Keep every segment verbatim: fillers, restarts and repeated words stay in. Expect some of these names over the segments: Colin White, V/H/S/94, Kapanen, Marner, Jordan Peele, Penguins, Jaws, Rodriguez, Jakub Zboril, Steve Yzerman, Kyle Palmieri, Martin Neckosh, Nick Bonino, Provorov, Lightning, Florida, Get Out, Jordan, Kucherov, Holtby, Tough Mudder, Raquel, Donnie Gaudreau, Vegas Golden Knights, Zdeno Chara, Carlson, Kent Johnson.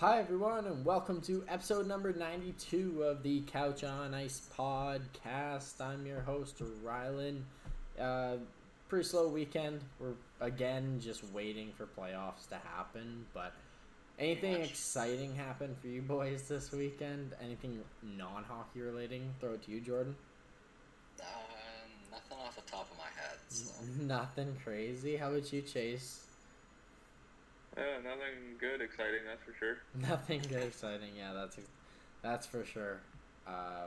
Hi everyone, and welcome to episode number ninety-two of the Couch on Ice podcast. I'm your host, Rylan. Uh, pretty slow weekend. We're again just waiting for playoffs to happen, but anything Gosh. exciting happen for you boys this weekend? Anything non-hockey relating? Throw it to you, Jordan. Uh, nothing off the top of my head. So. Nothing crazy. How about you, Chase? Uh, nothing good exciting, that's for sure. Nothing good exciting, yeah, that's that's for sure. Uh,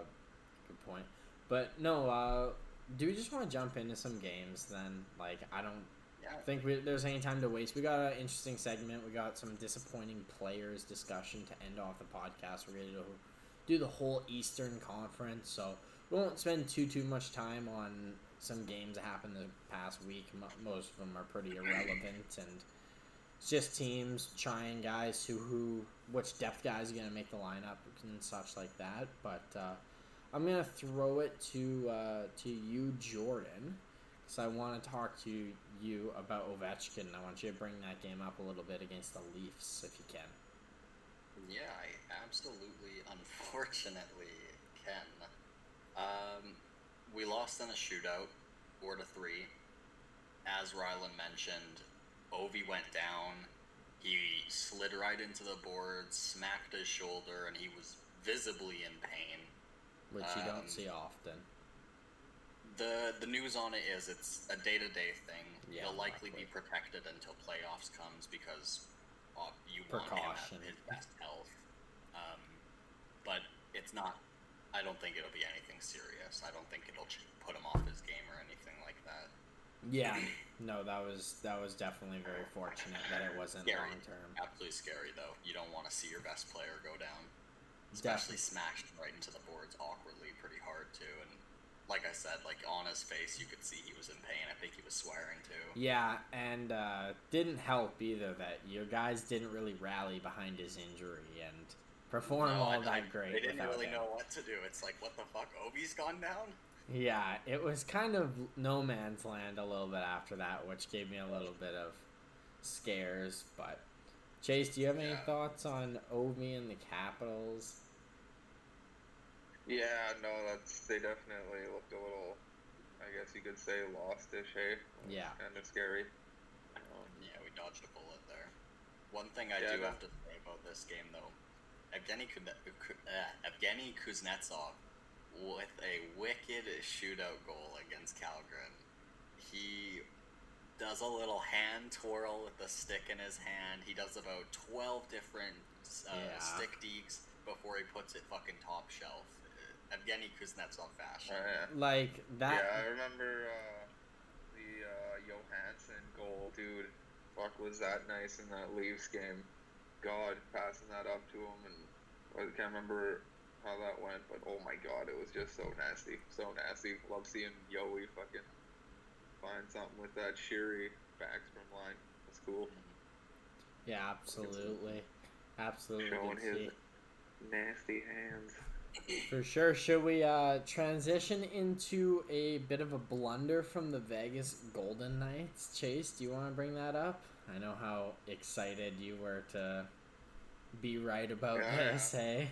good point. But no, uh, do we just want to jump into some games then? Like, I don't yeah. think we, there's any time to waste. We got an interesting segment. We got some disappointing players discussion to end off the podcast. We're going to do the whole Eastern Conference, so we won't spend too, too much time on some games that happened the past week. Most of them are pretty irrelevant, and it's just teams trying guys who, who which depth guys are going to make the lineup and such like that. But uh, I'm going to throw it to uh, to you, Jordan, because I want to talk to you about Ovechkin, and I want you to bring that game up a little bit against the Leafs if you can. Yeah, I absolutely, unfortunately, can. Um, we lost in a shootout, four to three. As Rylan mentioned, Ovi went down, he slid right into the boards, smacked his shoulder, and he was visibly in pain. Which you um, don't see often. The the news on it is it's a day-to-day thing. Yeah, He'll likely, likely be protected until playoffs comes because uh, you Precaution. want him at his best health. Um, but it's not, I don't think it'll be anything serious. I don't think it'll put him off his game or anything like that. Yeah, no, that was that was definitely very fortunate that it wasn't long term. Absolutely scary though. You don't want to see your best player go down, especially definitely. smashed right into the boards awkwardly, pretty hard too. And like I said, like on his face, you could see he was in pain. I think he was swearing too. Yeah, and uh, didn't help either that your guys didn't really rally behind his injury and perform no, all I, that I, great. They didn't really him. know what to do. It's like, what the fuck? Obi's gone down. Yeah, it was kind of no man's land a little bit after that, which gave me a little bit of scares. But, Chase, do you have yeah. any thoughts on Ovi and the Capitals? Yeah, no, that's they definitely looked a little, I guess you could say, lost-ish, hey? Yeah. Kind of scary. Um, yeah, we dodged a bullet there. One thing I yeah, do no. have to say about this game, though, Evgeny, uh, Evgeny Kuznetsov, with a wicked shootout goal against Calgary. He does a little hand twirl with the stick in his hand. He does about twelve different uh, yeah. stick deeks before he puts it fucking top shelf. Evgeny Kuznetsov fashion. Oh, yeah. Like that. Yeah, I remember uh, the uh, Johansson goal, dude. Fuck, was that nice in that Leafs game. God, passing that up to him. And I can't remember how that went, but oh my god, it was just so nasty, so nasty. Love seeing Yoey fucking find something with that Shiri Backstrom line. That's cool. Yeah, absolutely, absolutely. Showing his nasty hands. For sure. Should we uh, transition into a bit of a blunder from the Vegas Golden Knights? Chase, do you want to bring that up? I know how excited you were to be right about yeah, this, yeah. hey?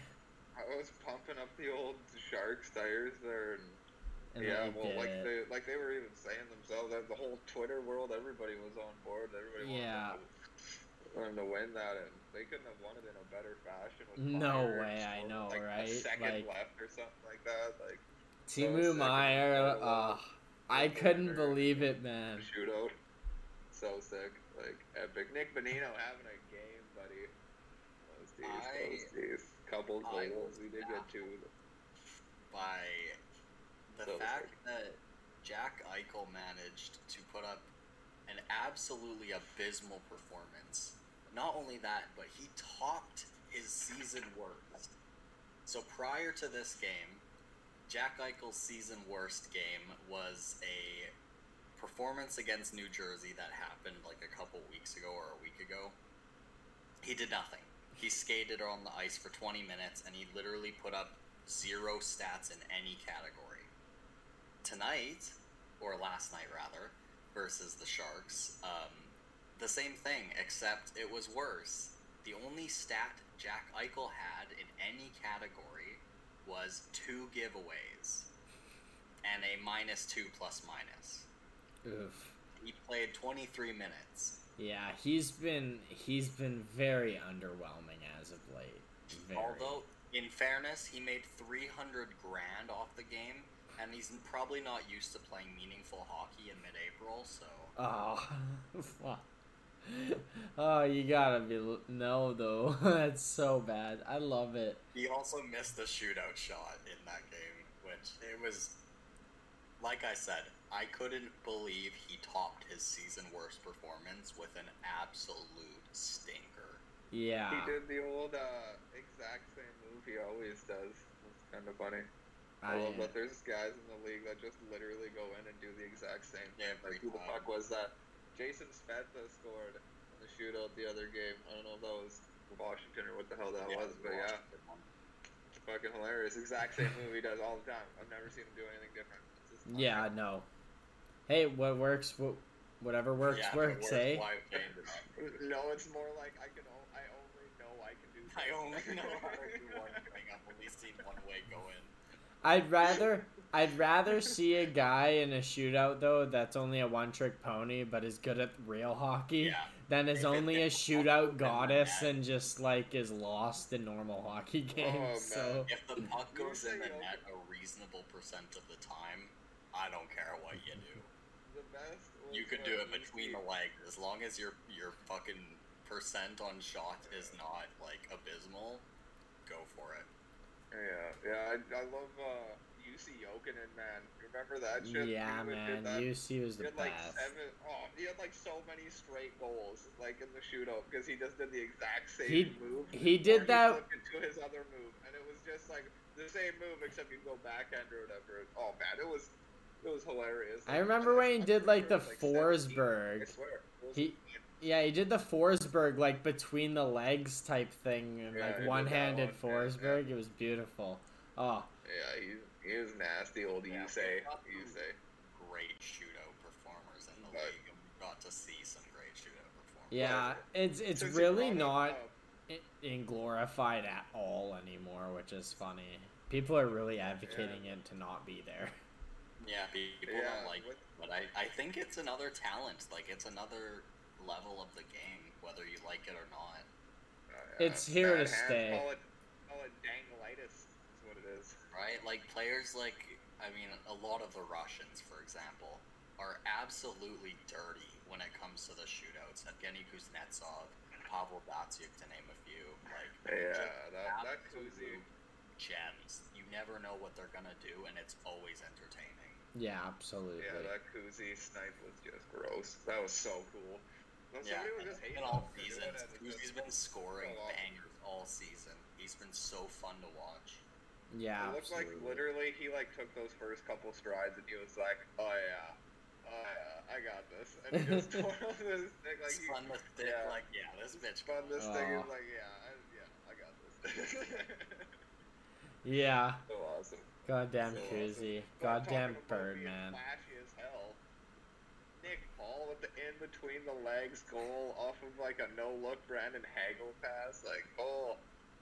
I was pumping up the old Sharks tires there, and, and yeah, well, like it. they like they were even saying themselves that the whole Twitter world, everybody was on board. Everybody yeah. wanted, them to, wanted to win that, and they couldn't have won it in a better fashion. With no way, I know, like, right? A second like, left or something like that. Like Timu Meyer, uh, I couldn't believe it, man. Shootout, so sick, like epic. Nick Bonino having a game, buddy. Those days, I, those days. Couple goals, we did get two. By the so fact sorry. that Jack Eichel managed to put up an absolutely abysmal performance. Not only that, but he topped his season worst. So prior to this game, Jack Eichel's season worst game was a performance against New Jersey that happened like a couple weeks ago or a week ago. He did nothing. He skated on the ice for twenty minutes, and he literally put up zero stats in any category. Tonight, or last night rather, versus the Sharks, um, the same thing, except it was worse. The only stat Jack Eichel had in any category was two giveaways and a minus two plus minus. Oof. He played twenty-three minutes. Yeah, he's been he's been very underwhelming as of late. Very. Although, in fairness, he made three hundred grand off the game, and he's probably not used to playing meaningful hockey in mid-April, so... Oh, oh, you gotta be... No, though. That's so bad. I love it. He also missed a shootout shot in that game, which it was... Like I said, I couldn't believe he topped his season-worst performance with an absolute stinker. Yeah. He did the old uh, exact same move he always does. It's kind of funny. I love that there's guys in the league that just literally go in and do the exact same thing. Like, who the fuck was that? Jason Spezza scored in the shootout the other game. I don't know if that was Washington or what the hell that yeah, was, but Washington. yeah. It's fucking hilarious. Exact same move he does all the time. I've never seen him do anything different. Yeah, I know. Hey, what works, what, whatever works, yeah, works, eh? No, it's more like I can. O- I only know I can do this. I only know how to do one thing. I've only seen one way go in. I'd rather, I'd rather see a guy in a shootout, though, that's only a one-trick pony but is good at real hockey yeah. than is only a shootout goddess and just, like, is lost in normal hockey games. Oh, so. If the puck goes in the net a reasonable percent of the time, I don't care what you do. The best you could do it between the legs as long as your your fucking percent on shot is not, like, abysmal. Go for it. Yeah, yeah, I, I love uh, U C Jokinen, man. Remember that shit? Yeah, he man, U C was the he had, like, best. Seven, oh, he had, like, so many straight goals, like, in the shootout, because he just did the exact same he, move. He did that. He into his other move, and it was just, like, the same move, except you go backhand or whatever. Oh, man, it was it was hilarious. Like, I remember when he did, like, the like Forsberg. seventeen, I swear. He... Yeah, he did the Forsberg, like, between the legs type thing, and, yeah, like, one-handed one, Forsberg. Yeah. It was beautiful. Oh. Yeah, he, he was nasty old yeah, Issei. Issei. Great shootout performers in the but, league, and we got to see some great shootout performers. Yeah, it's it's Since really not in, in glorified at all anymore, which is funny. People are really advocating yeah. it to not be there. Yeah, people yeah. don't like it, but I, I think it's another talent. Like, it's another... level of the game, whether you like it or not. Uh, it's here to stay. Call it, call it danglitis is what it is. Right? Like, players like, I mean, a lot of the Russians, for example, are absolutely dirty when it comes to the shootouts. Evgeny Kuznetsov, Pavel Datsyuk, to name a few. Like, yeah, that, that Kuzi. Gems. You never know what they're going to do, and it's always entertaining. Yeah, absolutely. Yeah, that Kuzi snipe was just gross. That was so cool. No, yeah, it's been all season. He's been scoring bangers all season. He's been so fun to watch. Yeah, it looks like literally he like took those first couple strides and he was like, "Oh yeah, oh yeah, I got this," and he just tore on this thing like he spun this thing yeah. like yeah, this bitch spun this oh. thing. He was like, "Yeah, I, yeah, I got this." Yeah. So awesome. Goddamn so Koozie. Awesome. Goddamn Birdman. Flashy as hell. Nick Paul with the in-between-the-legs goal off of, like, a no-look Brandon Hagel pass. Like, oh,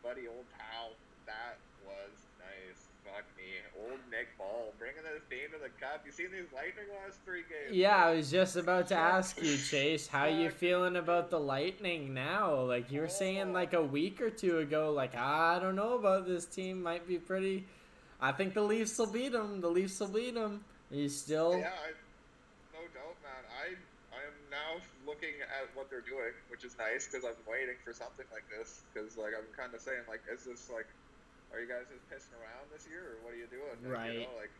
buddy, old pal, that was nice. Fuck me. Old Nick Paul bringing this team to the cup. You seen these Lightning last three games? Yeah, I was just about to ask you, Chase, how you feeling about the Lightning now? Like, you were saying, like, a week or two ago, like, I don't know about this team. Might be pretty... I think the Leafs will beat them. The Leafs will beat them. Are you still... Yeah, I... No doubt, man. I I am now looking at what they're doing, which is nice because I'm waiting for something like this. Because like I'm kind of saying, like, is this like, are you guys just pissing around this year, or what are you doing? Like, right. You know, like,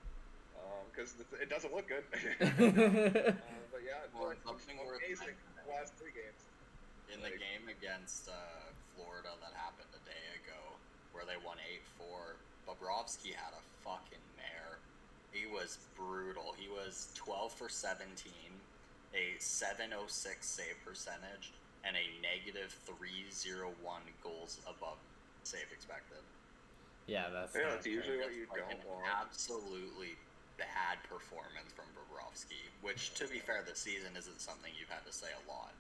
because um, it doesn't look good. uh, but yeah, it's well, something amazing. The last three games. In like, the game against uh, Florida that happened a day ago, where they won eight four, Bobrovsky had a fucking mare. He was brutal. He was twelve for seventeen, a seven oh six save percentage, and a negative three oh one goals above save expected. Yeah, that's, yeah, that's usually what you like don't an want. Absolutely bad performance from Bobrovsky, which, to be fair, this season isn't something you've had to say a lot.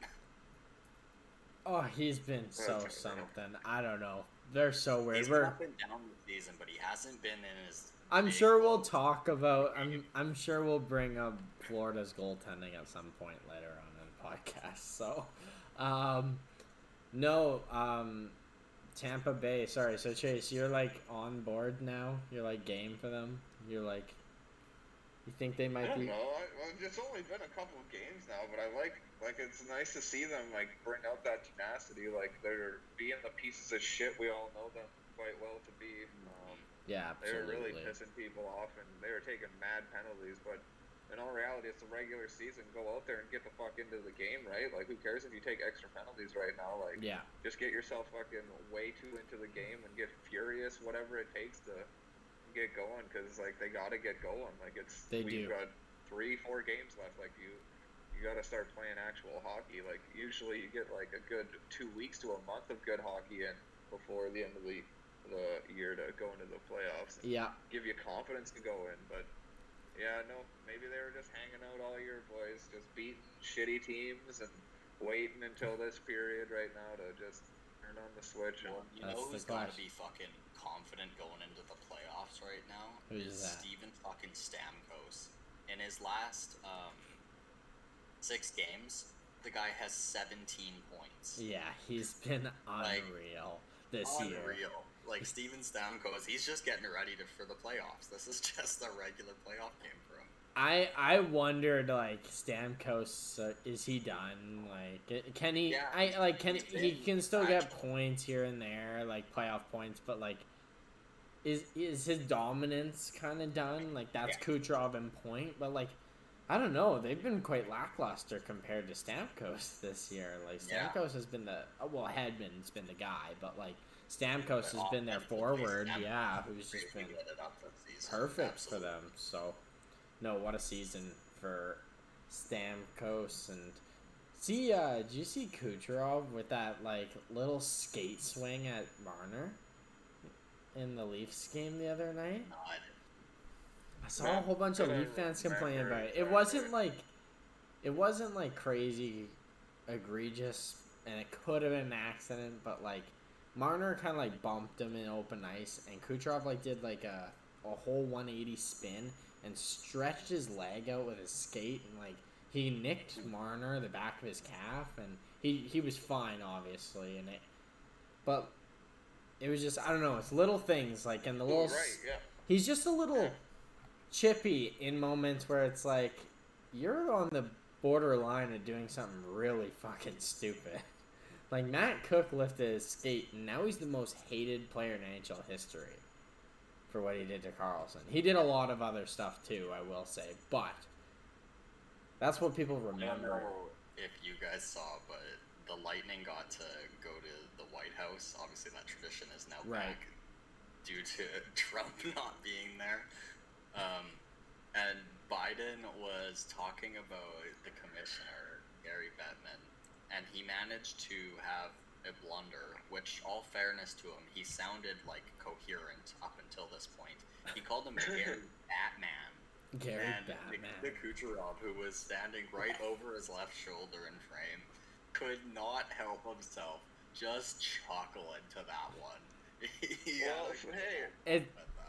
Oh, he's been so something. I don't know. They're so weird. He's been up and down this season, but he hasn't been in his. I'm sure we'll talk about. I'm. I'm sure we'll bring up Florida's goaltending at some point later on in the podcast. So, um, no, um, Tampa Bay. Sorry. So Chase, you're like on board now. You're like game for them. You're like. You think they might I don't be? Know. I, well, it's only been a couple of games now, but I like like it's nice to see them like bring out that tenacity. Like they're being the pieces of shit we all know them quite well to be. Um, yeah, absolutely. They were really pissing people off, and they were taking mad penalties. But in all reality, it's a regular season. Go out there and get the fuck into the game, right? Like, who cares if you take extra penalties right now? Like, yeah, just get yourself fucking way too into the game and get furious, whatever it takes to. Get going, because like they gotta get going. Like it's they we've do. Got three, four games left. Like you, you gotta start playing actual hockey. Like usually you get like a good two weeks to a month of good hockey in before the end of the the year to go into the playoffs. And yeah, give you confidence to go in. But yeah, no, maybe they were just hanging out all year, boys, just beating shitty teams and waiting until this period right now to just. Turn on the switch. Well, you That's know who's got to be fucking confident going into the playoffs right now? Who's is that? Steven fucking Stamkos. In his last um, six games, the guy has seventeen points. Yeah, he's been unreal like, this unreal. year. Unreal. Like, Steven Stamkos, he's just getting ready to, for the playoffs. This is just a regular playoff game for him. I, I wondered, like, Stamkos, uh, is he done? Like, can he, yeah, I, like, can he can still get points here and there, like, playoff points, but, like, is is his dominance kind of done? Like, that's yeah. Kucherov in point, but, like, I don't know. They've been quite lackluster compared to Stamkos this year. Like, Stamkos yeah. has been the, well, Hedman's been the guy, but, like, Stamkos has been their forward, yeah, who's just been perfect for them, so... No, what a season for Stamkos. And see, uh, did you see Kucherov with that like little skate swing at Marner in the Leafs game the other night? No, I didn't. I saw a whole bunch of Leaf fans complaining about it. It wasn't like, it wasn't like crazy, egregious, and it could have been an accident. But like, Marner kind of like bumped him in open ice, and Kucherov like did like a a whole one eighty spin. And stretched his leg out with his skate, and like he nicked Marner the back of his calf, and he he was fine obviously, and it, but it was just I don't know, it's little things like and the little oh, right, yeah. he's just a little yeah. chippy in moments where it's like you're on the borderline of doing something really fucking stupid. Like Matt Cook lifted his skate, and now he's the most hated player in N H L history. For what he did to Carlson. He did a lot of other stuff too, I will say, but that's what people remember. I don't know if you guys saw, but the Lightning got to go to the White House. Obviously that tradition is now right. back due to Trump not being there. Um, and Biden was talking about the commissioner, Gary Bettman, and he managed to have a blunder, which all fairness to him, he sounded like coherent up until this point. He called him Gary Batman. Gary and Batman. The Kucherov, who was standing right over his left shoulder in frame, could not help himself. Just chuckle into that one. yeah, well, like, hey, it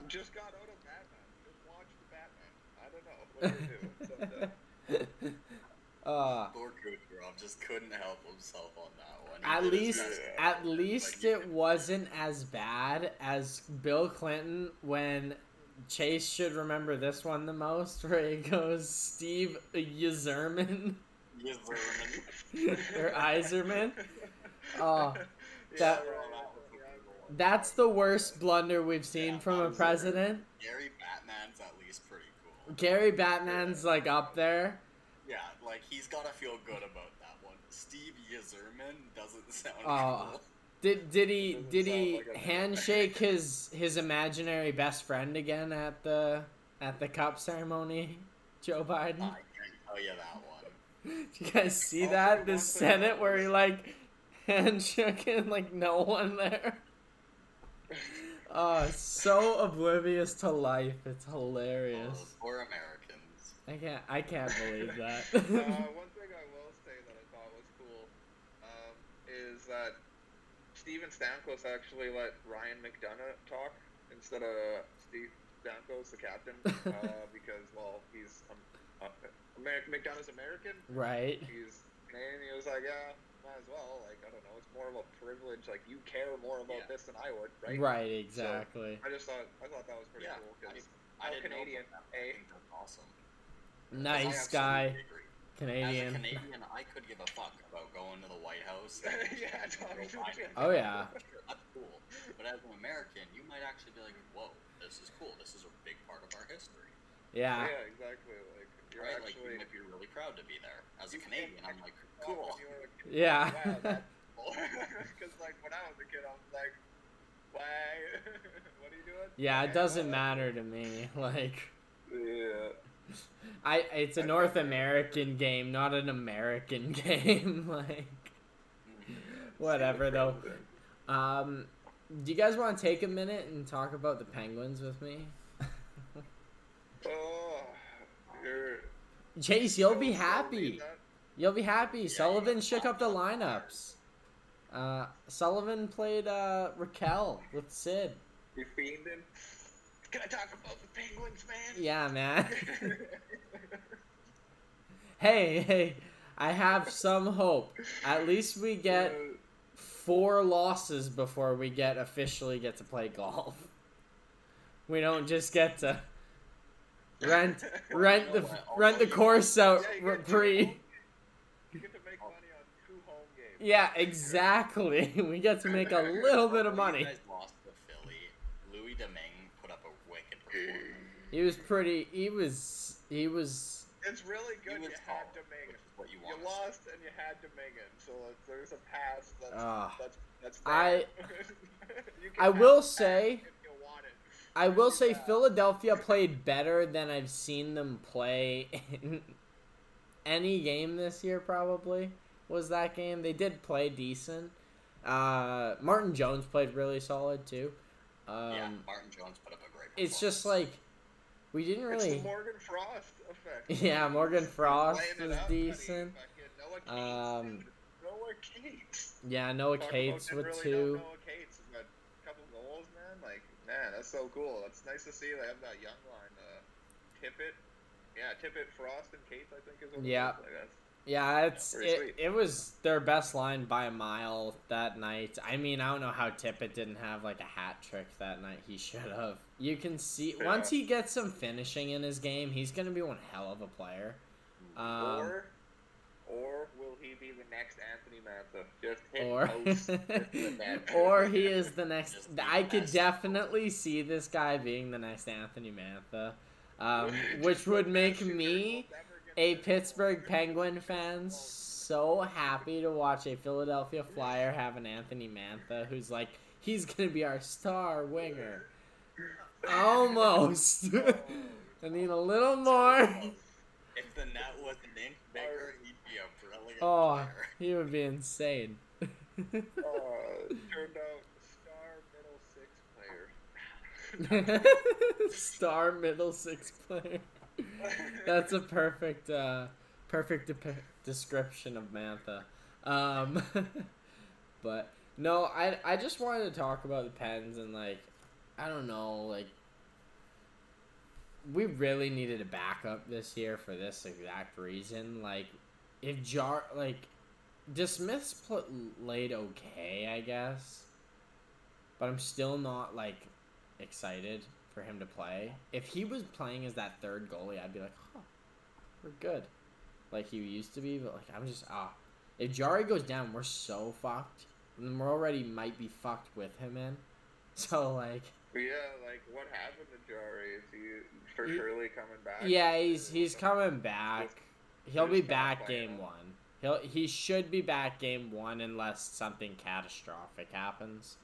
just got out of Batman. Just watch the Batman. I don't know. What do you do? Uh, Poor Kucherov just couldn't help himself on that one. He at least, at least like, it yeah. wasn't as bad as Bill Clinton when Chase should remember this one the most, where it goes Steve Yzerman. Yzerman. or Yzerman. Oh, that, yeah, that's the worst blunder we've seen yeah, from a president. Gary Batman's at least pretty cool. Gary Batman's like up there. Yeah, like, he's got to feel good about that one. Steve Yzerman doesn't sound uh, cool. Did, did he, did he like handshake his, his imaginary best friend again at the at the cup ceremony, Joe Biden? I can't tell you that one. Did you guys see oh, that? The Senate where he, like, handshook and, like, no one there? Oh, so oblivious to life. It's hilarious. Oh, poor America. I can't, I can't believe that. uh, one thing I will say that I thought was cool um, is that Steven Stamkos actually let Ryan McDonough talk instead of Steve Stamkos, the captain, uh, because, well, he's um, Amer- McDonough's American. Right. He's and he was like, yeah, might as well. Like, I don't know. It's more of a privilege. Like, you care more about yeah. this than I would, right? Right, exactly. So I just thought I thought that was pretty yeah, cool because I'm a Canadian. A. Awesome. Nice guy. Canadian. As a Canadian, I could give a fuck about going to the White House. yeah, oh yeah. That's cool. But as an American, you might actually be like, "Whoa, this is cool. This is a big part of our history." Yeah. Yeah, exactly. Like you're right? actually like, you might be really proud to be there. As a Canadian, I'm like, "Cool." Yeah. Because wow, like when I was a kid, I was like, "Why? What are you doing?" Yeah, it doesn't matter to me. Like. Yeah. I it's a North American game, not an American game. Like whatever though. Um, do you guys want to take a minute and talk about the Penguins with me? oh, you're, Chase, you'll be happy. You'll be happy. Yeah, Sullivan shook up the lineups. Uh, Sullivan played uh, Raquel with Sid. You're fiending. Can I talk about the Penguins, man? Yeah, man. hey, hey, I have some hope. At least we get four losses before we get officially get to play golf. We don't just get to rent rent the rent the course out for free. You get to make money on two home games. Yeah, exactly. We get to make a little bit of money. You guys lost to Philly. Louis Domingue. He was pretty. He was. He was. It's really good. You had Domingue. What you, you lost, and you had Domingue. So there's a pass. That's uh, that's that's. Bad. I. I will say. I will say bad. Philadelphia played better than I've seen them play in any game this year. Probably was that game. They did play decent. Uh, Martin Jones played really solid too. Um, yeah, Martin Jones put up a great. It's just like we didn't really. It's the Morgan Frost effect. Yeah, Morgan Frost was up, decent. Noah Cates, um, Noah Cates. Yeah, Noah Cates with really two. Noah Cates got a couple goals, man. Like, man, that's so cool. That's nice to see. They have that young line. Uh, Tippett, yeah, Tippett, Frost, and Cates. I think is what yeah. It like yeah, it's yeah, it, it was their best line by a mile that night. I mean, I don't know how Tippett didn't have like a hat trick that night. He should have. You can see yeah. once he gets some finishing in his game, he's gonna be one hell of a player. Um, or, or will he be the next Anthony Mantha? Just hit or, the or he is the next. I could best. definitely see this guy being the next Anthony Mantha, um, which would make me. A Pittsburgh Penguin fan so happy to watch a Philadelphia Flyer have an Anthony Mantha who's like, he's going to be our star winger. Almost. I need a little more. If the net was an inch bigger, he'd be a brilliant oh, player. Oh, he would be insane. uh, turned out star middle six player. Star middle six player. That's a perfect, uh, perfect de- description of Mantha. Um, but no, I I just wanted to talk about the Pens and like, I don't know, like we really needed a backup this year for this exact reason. Like, if Jar like, DeSmith's played okay, I guess, but I'm still not like excited. For him to play. If he was playing as that third goalie, I'd be like, huh, we're good. Like he used to be, but like I'm just ah. If Jari goes down, we're so fucked. And we're already might be fucked with him in. So like yeah, like what happened to Jari? Is he for he, surely coming back? Yeah, he's he's coming back. He'll be back game one. He'll he should be back game one unless something catastrophic happens.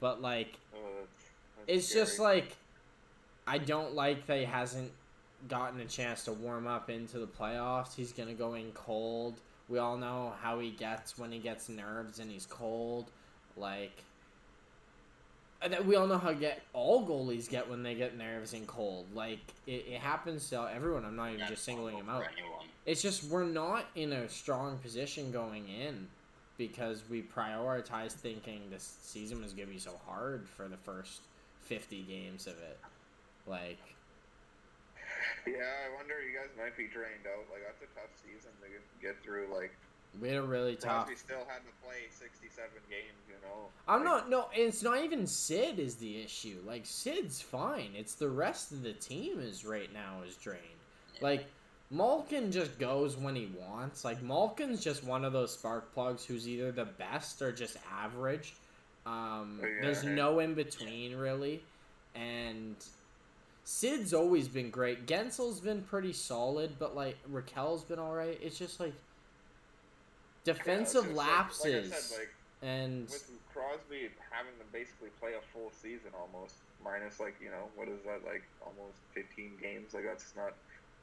But like oh, that's, that's it's scary. Just like I don't like that he hasn't gotten a chance to warm up into the playoffs. He's going to go in cold. We all know how he gets when he gets nerves and he's cold. Like, we all know how get all goalies get when they get nerves and cold. Like, it, it happens to everyone. I'm not even yeah, just singling him out. Anyone. It's just we're not in a strong position going in. because we prioritized thinking this season was going to be so hard for the first fifty games of it. Like, yeah, I wonder, you guys might be drained out. Like, that's a tough season to get through. Like, we had a really tough. We still had to play sixty-seven games, you know. I'm like, not no, and it's not even Sid is the issue. Like, Sid's fine. It's the rest of the team is right now is drained. Yeah. Like, Malkin just goes when he wants. Like, Malkin's just one of those spark plugs who's either the best or just average. Um, yeah. There's no in between really, and Sid's always been great. Gensel's been pretty solid, but like Raquel's been all right. It's just like defensive yeah, lapses. Like, like I said, like, and with Crosby having to basically play a full season almost, minus like, you know, what is that, like almost fifteen games? Like, that's not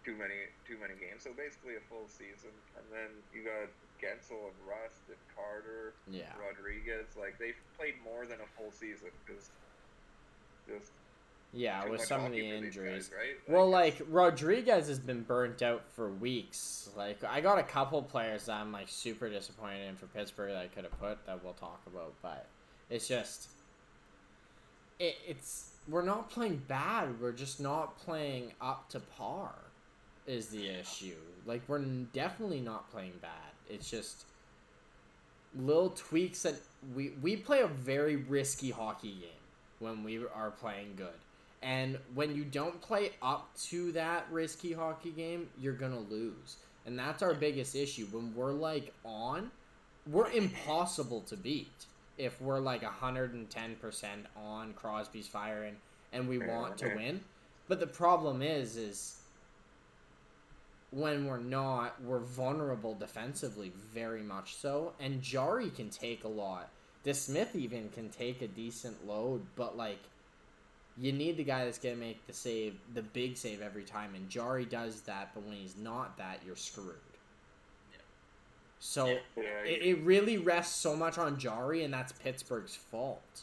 too many too many games. So basically a full season, and then you got Gensel and Rust and Carter, yeah, Rodriguez. Like, they've played more than a full season. Just, just. Yeah, with some of the injuries. Guys, right? Like, well, like, Rodriguez has been burnt out for weeks. Like, I got a couple players that I'm, like, super disappointed in for Pittsburgh that I could have put that we'll talk about. But it's just, it, it's, we're not playing bad. We're just not playing up to par is the issue. Like, we're definitely not playing bad. It's just little tweaks that we, we play a very risky hockey game when we are playing good. And when you don't play up to that risky hockey game, you're going to lose. And that's our biggest issue. When we're, like, on, we're impossible to beat if we're, like, one hundred ten percent on, Crosby's firing, and we want to win. But the problem is, is when we're not, we're vulnerable defensively, very much so. And Jari can take a lot. DeSmith even can take a decent load, but, like, you need the guy that's going to make the save, the big save every time, and Jari does that, but when he's not that, you're screwed. Yeah. So yeah. Yeah, it, it really rests so much on Jari, and that's Pittsburgh's fault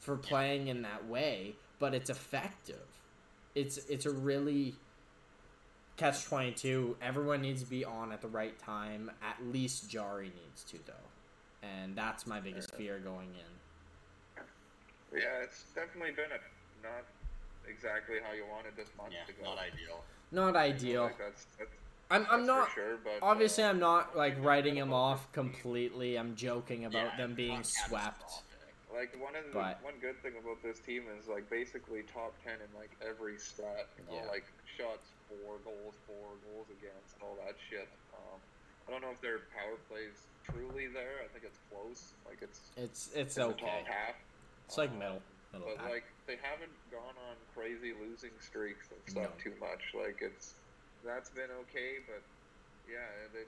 for playing in that way, but it's effective. It's it's a really catch twenty-two. Everyone needs to be on at the right time. At least Jari needs to, though, and that's my biggest fear going in. Yeah, it's definitely been a not exactly how you wanted this month yeah, to go. Not ideal. Not ideal. Like that's, that's, I'm I'm that's not sure, but, obviously uh, I'm not like writing them off completely. I'm joking about yeah, them being swept. Like one of the but, one good thing about this team is like basically top ten in like every stat. You know, yeah. like shots for, goals for, goals against, and all that shit. Um, I don't know if their power play's truly there. I think it's close. Like it's it's it's okay. Top half. It's like um, middle. But, pack. like, they haven't gone on crazy losing streaks and stuff no. too much. Like, it's, that's been okay, but, yeah, they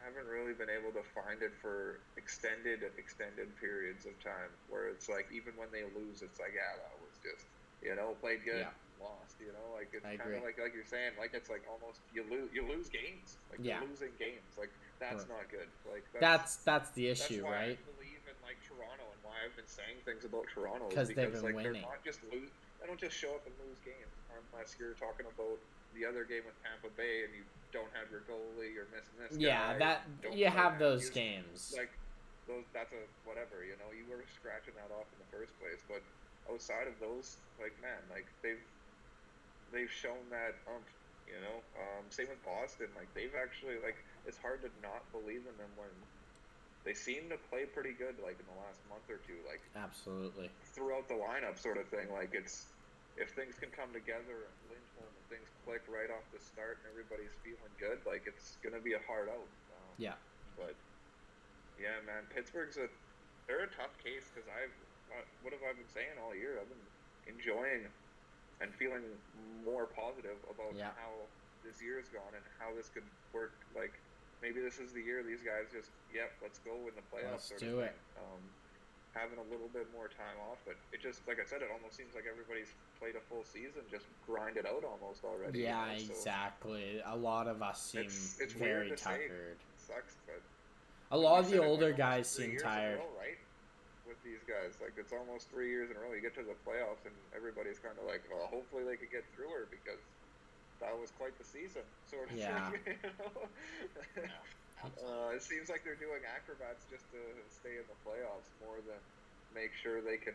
haven't really been able to find it for extended and extended periods of time, where it's like, even when they lose, it's like, yeah, that was just, you know, played good, yeah. lost, you know? Like, it's kind of like, like you're saying, like, it's like almost, you lose, you lose games. Like, yeah. you're losing games. Like, that's right. not good. Like, that's, that's, that's the issue, that's why right? I believe in, like, Toronto. I've been saying things about Toronto because they've been like, winning. They're not just lose, they don't just show up and lose games. Unless you're talking about the other game with Tampa Bay and you don't have your goalie, you're missing this yeah, guy. Yeah, that you have those you, games. Like those, that's a whatever. You know, you were scratching that off in the first place. But outside of those, like man, like they've they've shown that umph. You know, um, same with Boston. Like they've actually like it's hard to not believe in them when. They seem to play pretty good, like, in the last month or two. Like, absolutely. Throughout the lineup sort of thing. Like, it's, if things can come together and Lindholm and things click right off the start and everybody's feeling good, like, it's going to be a hard out. Um, yeah. But, yeah, man, Pittsburgh's a, they're a tough case because I've, what have I been saying all year? I've been enjoying and feeling more positive about yeah. how this year's gone and how this could work, like, maybe this is the year these guys just, yep, let's go in the playoffs. Let's sort do of thing. it. Um, having a little bit more time off, but it just, like I said, it almost seems like everybody's played a full season, just grinded out almost already. Yeah, you know? exactly. So a lot of us seem it's, it's very tired. It sucks, but a lot of the older guys seem tired. Row, right? With these guys, like it's almost three years in a row. You get to the playoffs, and everybody's kind of like, well, hopefully they could get through her because. That was quite the season, sort of. Yeah. Thing, you know? yeah Uh, it seems like they're doing acrobats just to stay in the playoffs more than make sure they can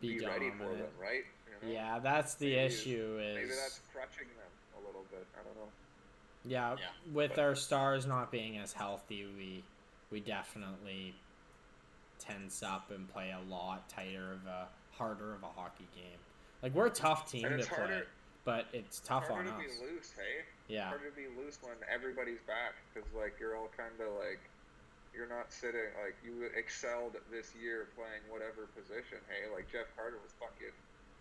be, be ready for them, right? You know? Yeah, that's the maybe issue. Is maybe that's crutching them a little bit. I don't know. Yeah, yeah with but, our stars not being as healthy, we we definitely tense up and play a lot tighter of a harder of a hockey game. Like we're a tough team to harder, play, but it's tough it's on us. Harder to be loose, hey? Yeah. Harder to be loose when everybody's back because like you're all kind of like you're not sitting like you excelled this year playing whatever position, hey? Like Jeff Carter was fucking.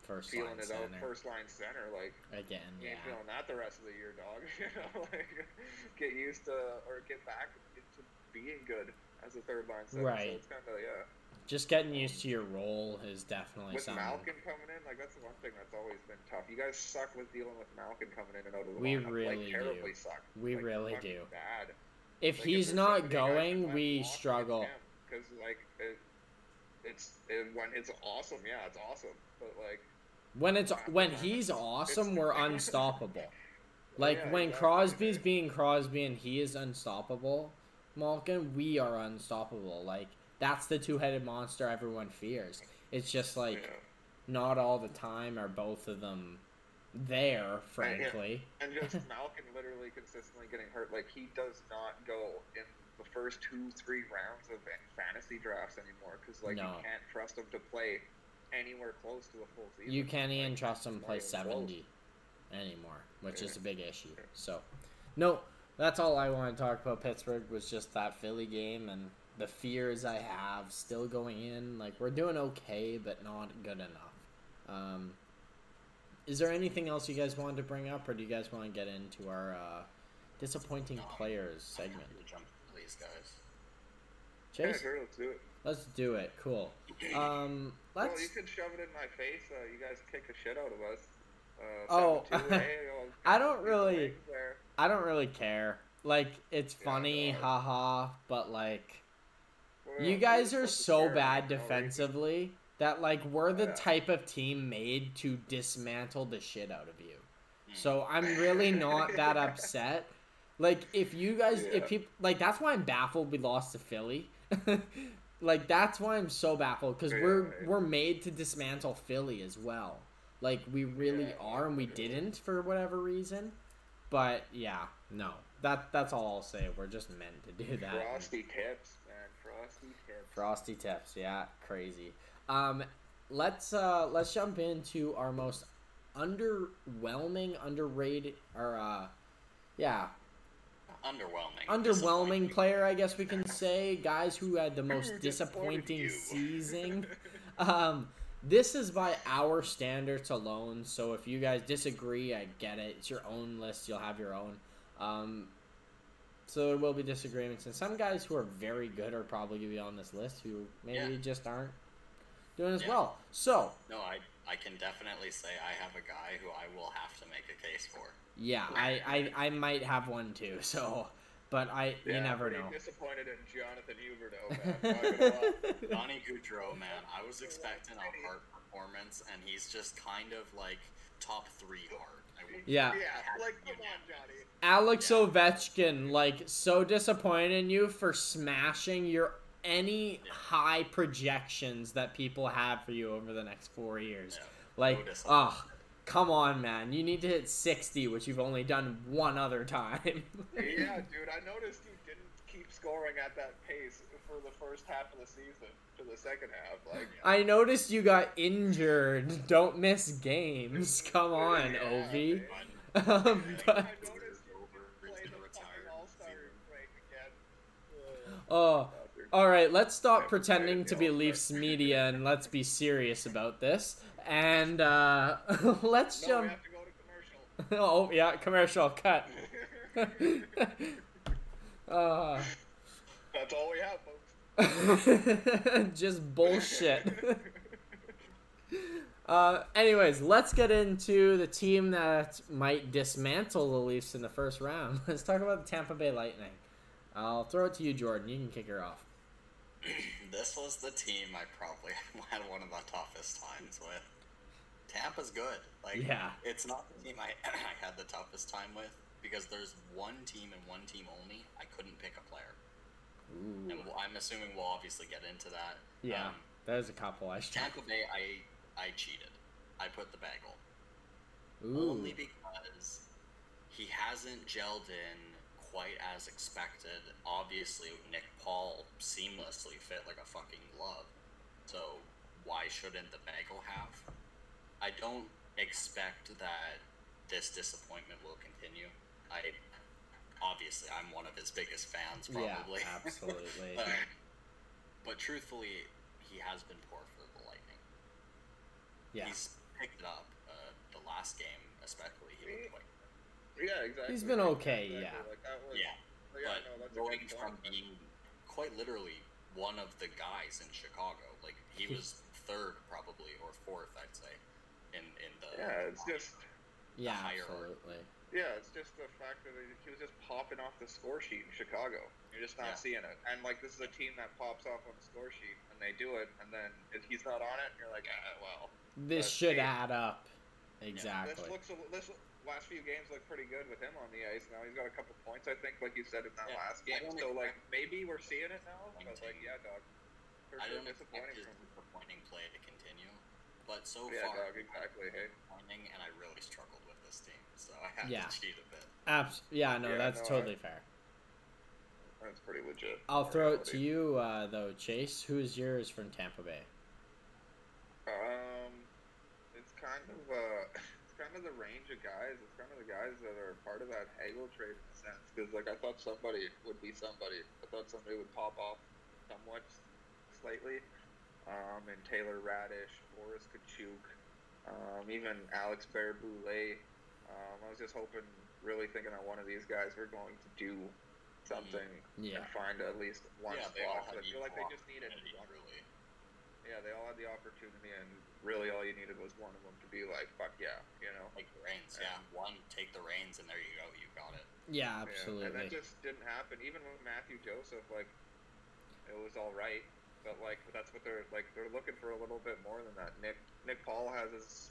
First feeling line it center. Out first line center like again you ain't yeah. feeling that the rest of the year, dog. You know, like get used to or get back to being good as a third line center. Right. So it's kind of yeah. Just getting used to your role is definitely with something. With Malkin coming in, like that's the one thing that's always been tough. You guys suck with dealing with Malkin coming in and out of the we lineup. Really like, terribly do. Suck. We like, really do. Bad. If like, he's if not going, we struggle. Because like it, it's it, when it's awesome, yeah, it's awesome. But like when it's when he's awesome, we're unstoppable. Like yeah, when exactly. Crosby's being Crosby and he is unstoppable, Malkin, we are unstoppable. Like that's the two-headed monster everyone fears. It's just like yeah. not all the time are both of them there, frankly. And, yeah. and just Malkin literally consistently getting hurt. Like he does not go in the first two, three rounds of fantasy drafts anymore because like no. you can't trust him to play anywhere close to a full season. You can't even like, trust him to play seventy close. Anymore, which yeah. is a big issue. Yeah. So, no, that's all I want to talk about. Pittsburgh was just that Philly game and the fears I have still going in. Like, we're doing okay, but not good enough. Um, is there anything else you guys wanted to bring up, or do you guys want to get into our uh, disappointing um, players segment? I'm happy to jump to these guys. Chase? Yeah, sure, let's do it. Let's do it. Cool. Um, let's... Well, you can shove it in my face. Uh, you guys kick the shit out of us. Uh, oh, hey, I don't really. I don't really care. Like it's yeah, funny, no. haha. But like, well, you guys are so bad defensively that like we're the yeah. type of team made to dismantle the shit out of you. So I'm really not that upset. Like if you guys, yeah. if people, like that's why I'm baffled we lost to Philly. Like that's why I'm so baffled because yeah, we're yeah. we're made to dismantle Philly as well. Like we really yeah, are, and we yeah. didn't for whatever reason. But yeah, no, that that's all I'll say. We're just meant to do that. Frosty tips, man. Frosty tips. Frosty tips. Yeah, crazy. Um, let's uh let's jump into our most underwhelming, underrated, or uh, yeah. Underwhelming. Underwhelming player, I guess we can say. Guys who had the most disappointing season. Um, this is by our standards alone, so if you guys disagree, I get it. It's your own list. You'll have your own. Um, so there will be disagreements. And some guys who are very good are probably going to be on this list who maybe yeah. just aren't doing as yeah. well. So no, I I can definitely say I have a guy who I will have to make a case for. Yeah, I, I, I might have one too. So, but I yeah, you never know. Disappointed in Jonathan Huberdeau, man. Donnie Gaudreau, man. I was expecting a hard performance, and he's just kind of like top three hard. I yeah, yeah. Like come on, Johnny. Alex yeah. Ovechkin, like so disappointed in you for smashing your. Any yeah. high projections that people have for you over the next four years. Yeah, like, oh, come on, man. You need to hit sixty, which you've only done one other time. Yeah, dude. I noticed you didn't keep scoring at that pace for the first half of the season to the second half. Like, yeah. I noticed you got injured. Don't miss games. Come on, yeah, Ovi. um, but... I noticed you play the fucking All-Star break again. Ugh. Oh, all right, let's stop pretending to be Leafs media and let's be serious about this. And uh, let's no, jump. We have to go to commercial. Oh yeah, commercial cut. uh... That's all we have, folks. Just bullshit. uh, anyways, let's get into the team that might dismantle the Leafs in the first round. Let's talk about the Tampa Bay Lightning. I'll throw it to you, Jordan. You can kick her off. This was the team I probably had one of the toughest times with. Tampa's good. Like, yeah. It's not the team I, I had the toughest time with. because there's one team and one team only, I couldn't pick a player. Ooh. And I'm assuming we'll obviously get into that. Yeah, um, that is a cop watch. Tampa Bay, I I cheated. I put the Bagel. Ooh. Only because he hasn't gelled in quite as expected. Obviously, Nick Paul seamlessly fit like a fucking glove. So why shouldn't the Bagel have? I don't expect that this disappointment will continue. I obviously I'm one of his biggest fans, probably. Yeah, absolutely. but, but truthfully, he has been poor for the Lightning. Yeah, he's picked it up uh, the last game, especially. He looked like, yeah, exactly. He's been okay. Exactly. Yeah, like that was, yeah. But, yeah, but no, going from point, being man. quite literally one of the guys in Chicago, like he was third probably or fourth, I'd say. In, in the yeah, it's line. just the yeah, higher absolutely. Order. Yeah, it's just the fact that he was just popping off the score sheet in Chicago. You're just not yeah. seeing it, and like this is a team that pops off on the score sheet, and they do it, and then if he's not on it, and you're like, ah, well, this should game. add up. Exactly. Yeah, this looks. This last few games look pretty good with him on the ice. Now he's got a couple points, I think, like you said in that yeah, last game. So like maybe we're seeing it now. I was like, yeah, dog. I don't expect his disappointing play to continue. But so yeah, far, dog, exactly, hey. and I really struggled with this team, so I had yeah. to cheat a bit. Abs- yeah, no, yeah, that's no, totally I, fair. That's pretty legit. I'll throw reality. it to you, uh, though, Chase. Who is yours from Tampa Bay? Um, it's kind of uh, it's kind of the range of guys. It's kind of the guys that are part of that Eichel trade in a sense, because like I thought somebody would be somebody. I thought somebody would pop off somewhat slightly. Um, and Taylor Radish, Boris Kachuk, um, even Alex Bear-Boulay. Um, I was just hoping, really thinking that one of these guys were going to do something yeah. and find at least one yeah, spot. I feel like they just needed one. Really. Yeah, they all had the opportunity, and really all you needed was one of them to be like, fuck yeah, you know? Take the reins, and yeah. One, take the reins, and there you go, you got it. Yeah, absolutely. Yeah, and that just didn't happen. Even with Matthew Joseph, like, it was all right. But like that's what they're like. They're looking for a little bit more than that. Nick Nick Paul has his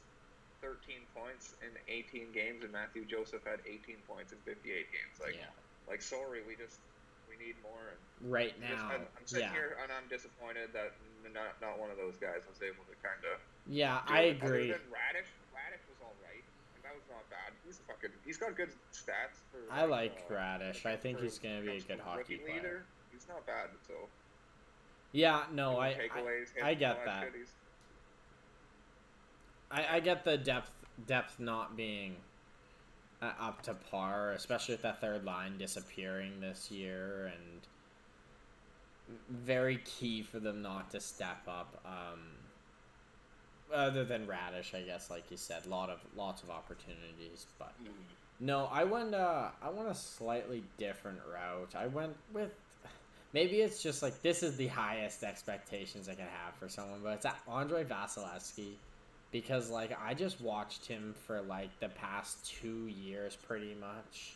thirteen points in eighteen games, and Matthew Joseph had eighteen points in fifty-eight games. Like, yeah. like sorry, we just we need more. And right now, just, I'm, I'm sitting yeah. here and I'm disappointed that not not one of those guys was able to kind of. Yeah, I it. agree. Other than Radish, Radish was all right. Like, that was not bad. He's fucking. He's got good stats for. Like, I like uh, Radish. Like, I think he's going to be a good hockey player. Leader. He's not bad, so. Yeah, no, I I, I get that. I, I get the depth depth not being uh, up to par, especially with that third line disappearing this year, and very key for them not to step up. Um, other than Radish, I guess, like you said, lot of lots of opportunities, but no, I went uh, I went a slightly different route. I went with. Maybe it's just like this is the highest expectations I can have for someone, but it's Andre Vasilevsky, because like I just watched him for like the past two years pretty much,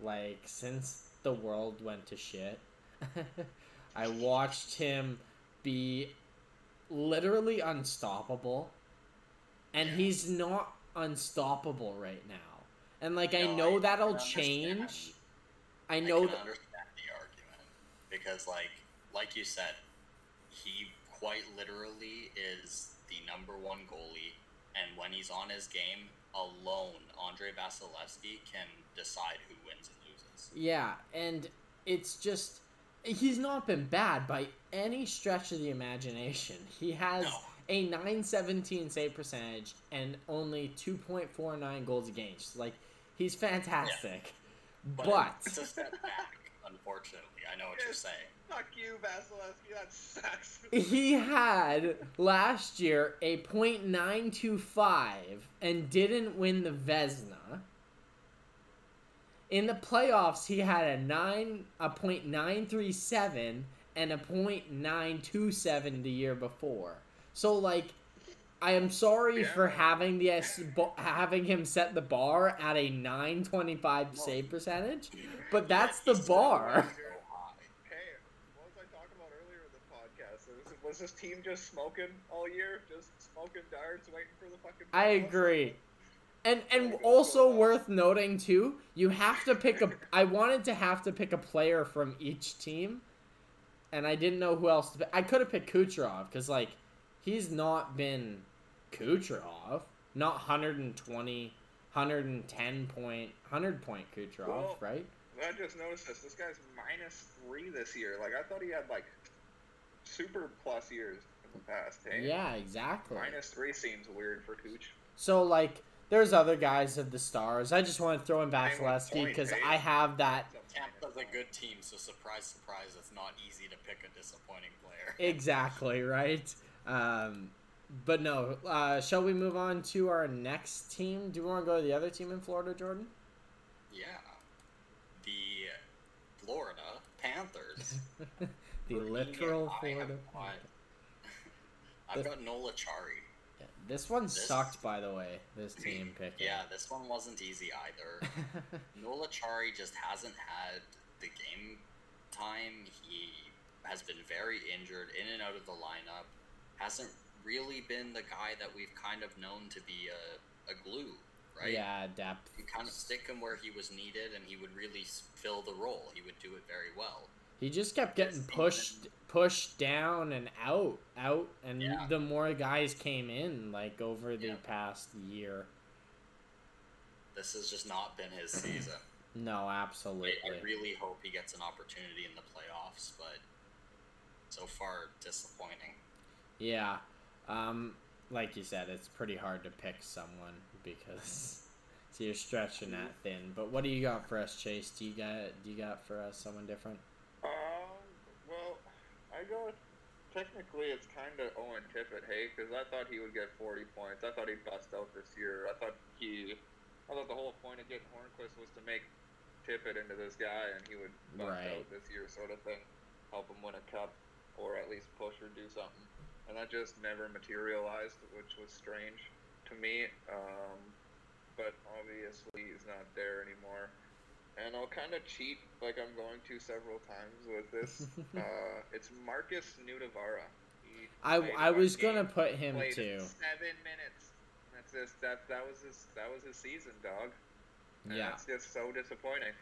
like since the world went to shit. I watched him be literally unstoppable, and he's not unstoppable right now. And like no, I know I, that'll I change. I know that. Because, like, like you said, he quite literally is the number one goalie, and when he's on his game alone, Andre Vasilevsky can decide who wins and loses. Yeah, and it's just he's not been bad by any stretch of the imagination. He has no. a nine seventeen save percentage and only two point four nine goals against. Like, he's fantastic, yeah. but, but it's a step back. Unfortunately, I know what yes, you're saying. Fuck you, Vasilevsky. That sucks. He had last year a point nine two five and didn't win the Vezina. In the playoffs, he had a nine, a point nine three seven and a point nine two seven the year before. So, like, I am sorry yeah. for having the having him set the bar at a nine twenty-five save percentage, but that's the bar. Hey, what was I talking about earlier in the podcast? Was, was this team just smoking all year? Just smoking darts, waiting for the fucking... I agree. And and also worth noting too, you have to pick a. I wanted to have to pick a player from each team, and I didn't know who else to pick. I could have picked Kucherov because like he's not been Kucherov, not one twenty, one ten point, one hundred point Kucherov, well, right? I just noticed this. This guy's minus three this year. Like I thought he had like super plus years in the past. Hey? Yeah, exactly. Minus three seems weird for Kuch. So like. There's other guys of the Stars. I just want to throw in Vasilevsky because I have that. Tampa's a good team, so surprise, surprise, it's not easy to pick a disappointing player. Exactly, right? Um, but no, uh, shall we move on to our next team? Do we want to go to the other team in Florida, Jordan? Yeah. The Florida Panthers. The literal Florida Panthers. I've got Noah Jari. This one this, sucked, by the way, this team pick. Yeah, this one wasn't easy either. Noah Jari just hasn't had the game time. He has been very injured, in and out of the lineup. Hasn't really been the guy that we've kind of known to be a, a glue, right? Yeah, depth. You kind of stick him where he was needed, and he would really fill the role. He would do it very well. He just kept getting pushed pushed down and out, out, and yeah. the more guys came in, like, over the yeah. past year. This has just not been his season. No, absolutely. I, I really hope he gets an opportunity in the playoffs, but so far, disappointing. Yeah. Um, like you said, it's pretty hard to pick someone because so you're stretching that thin. But what do you got for us, Chase? Do you got, do you got for us someone different? Um, well, I go with, technically it's kind of Owen Tippett, hey, because I thought he would get forty points. I thought he'd bust out this year. I thought he, I thought the whole point of getting Hornquist was to make Tippett into this guy, and he would bust right. out this year sort of thing, help him win a cup, or at least push or do something. And that just never materialized, which was strange to me. Um, but obviously he's not there anymore. And I'll kind of cheat, like I'm going to several times with this. uh, it's Marcus Nudavara. I, I was going to put him, too. Seven minutes. That's just, that, that, was his, that was his season, dog. And yeah. That's just so disappointing.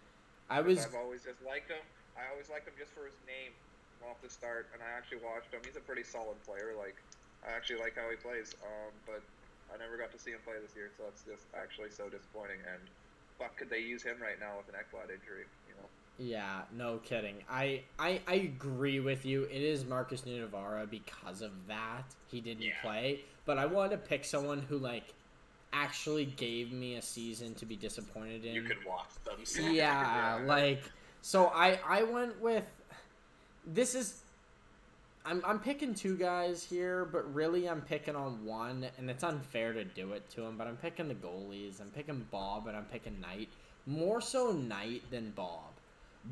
I was... I've always just liked him. I always liked him just for his name off the start, and I actually watched him. He's a pretty solid player. Like, I actually like how he plays, um, but I never got to see him play this year, so that's just actually so disappointing. And... fuck could they use him right now with an Ekblad injury, you know? Yeah, no kidding. I, I, I agree with you. It is Marcus Nunavara because of that. He didn't yeah. play. But I wanted to pick someone who, like, actually gave me a season to be disappointed in. You could watch them. So yeah, yeah, like, so I, I went with, this is, I'm, I'm picking two guys here, but really I'm picking on one, and it's unfair to do it to him, but I'm picking the goalies. I'm picking Bob, and I'm picking Knight. More so Knight than Bob.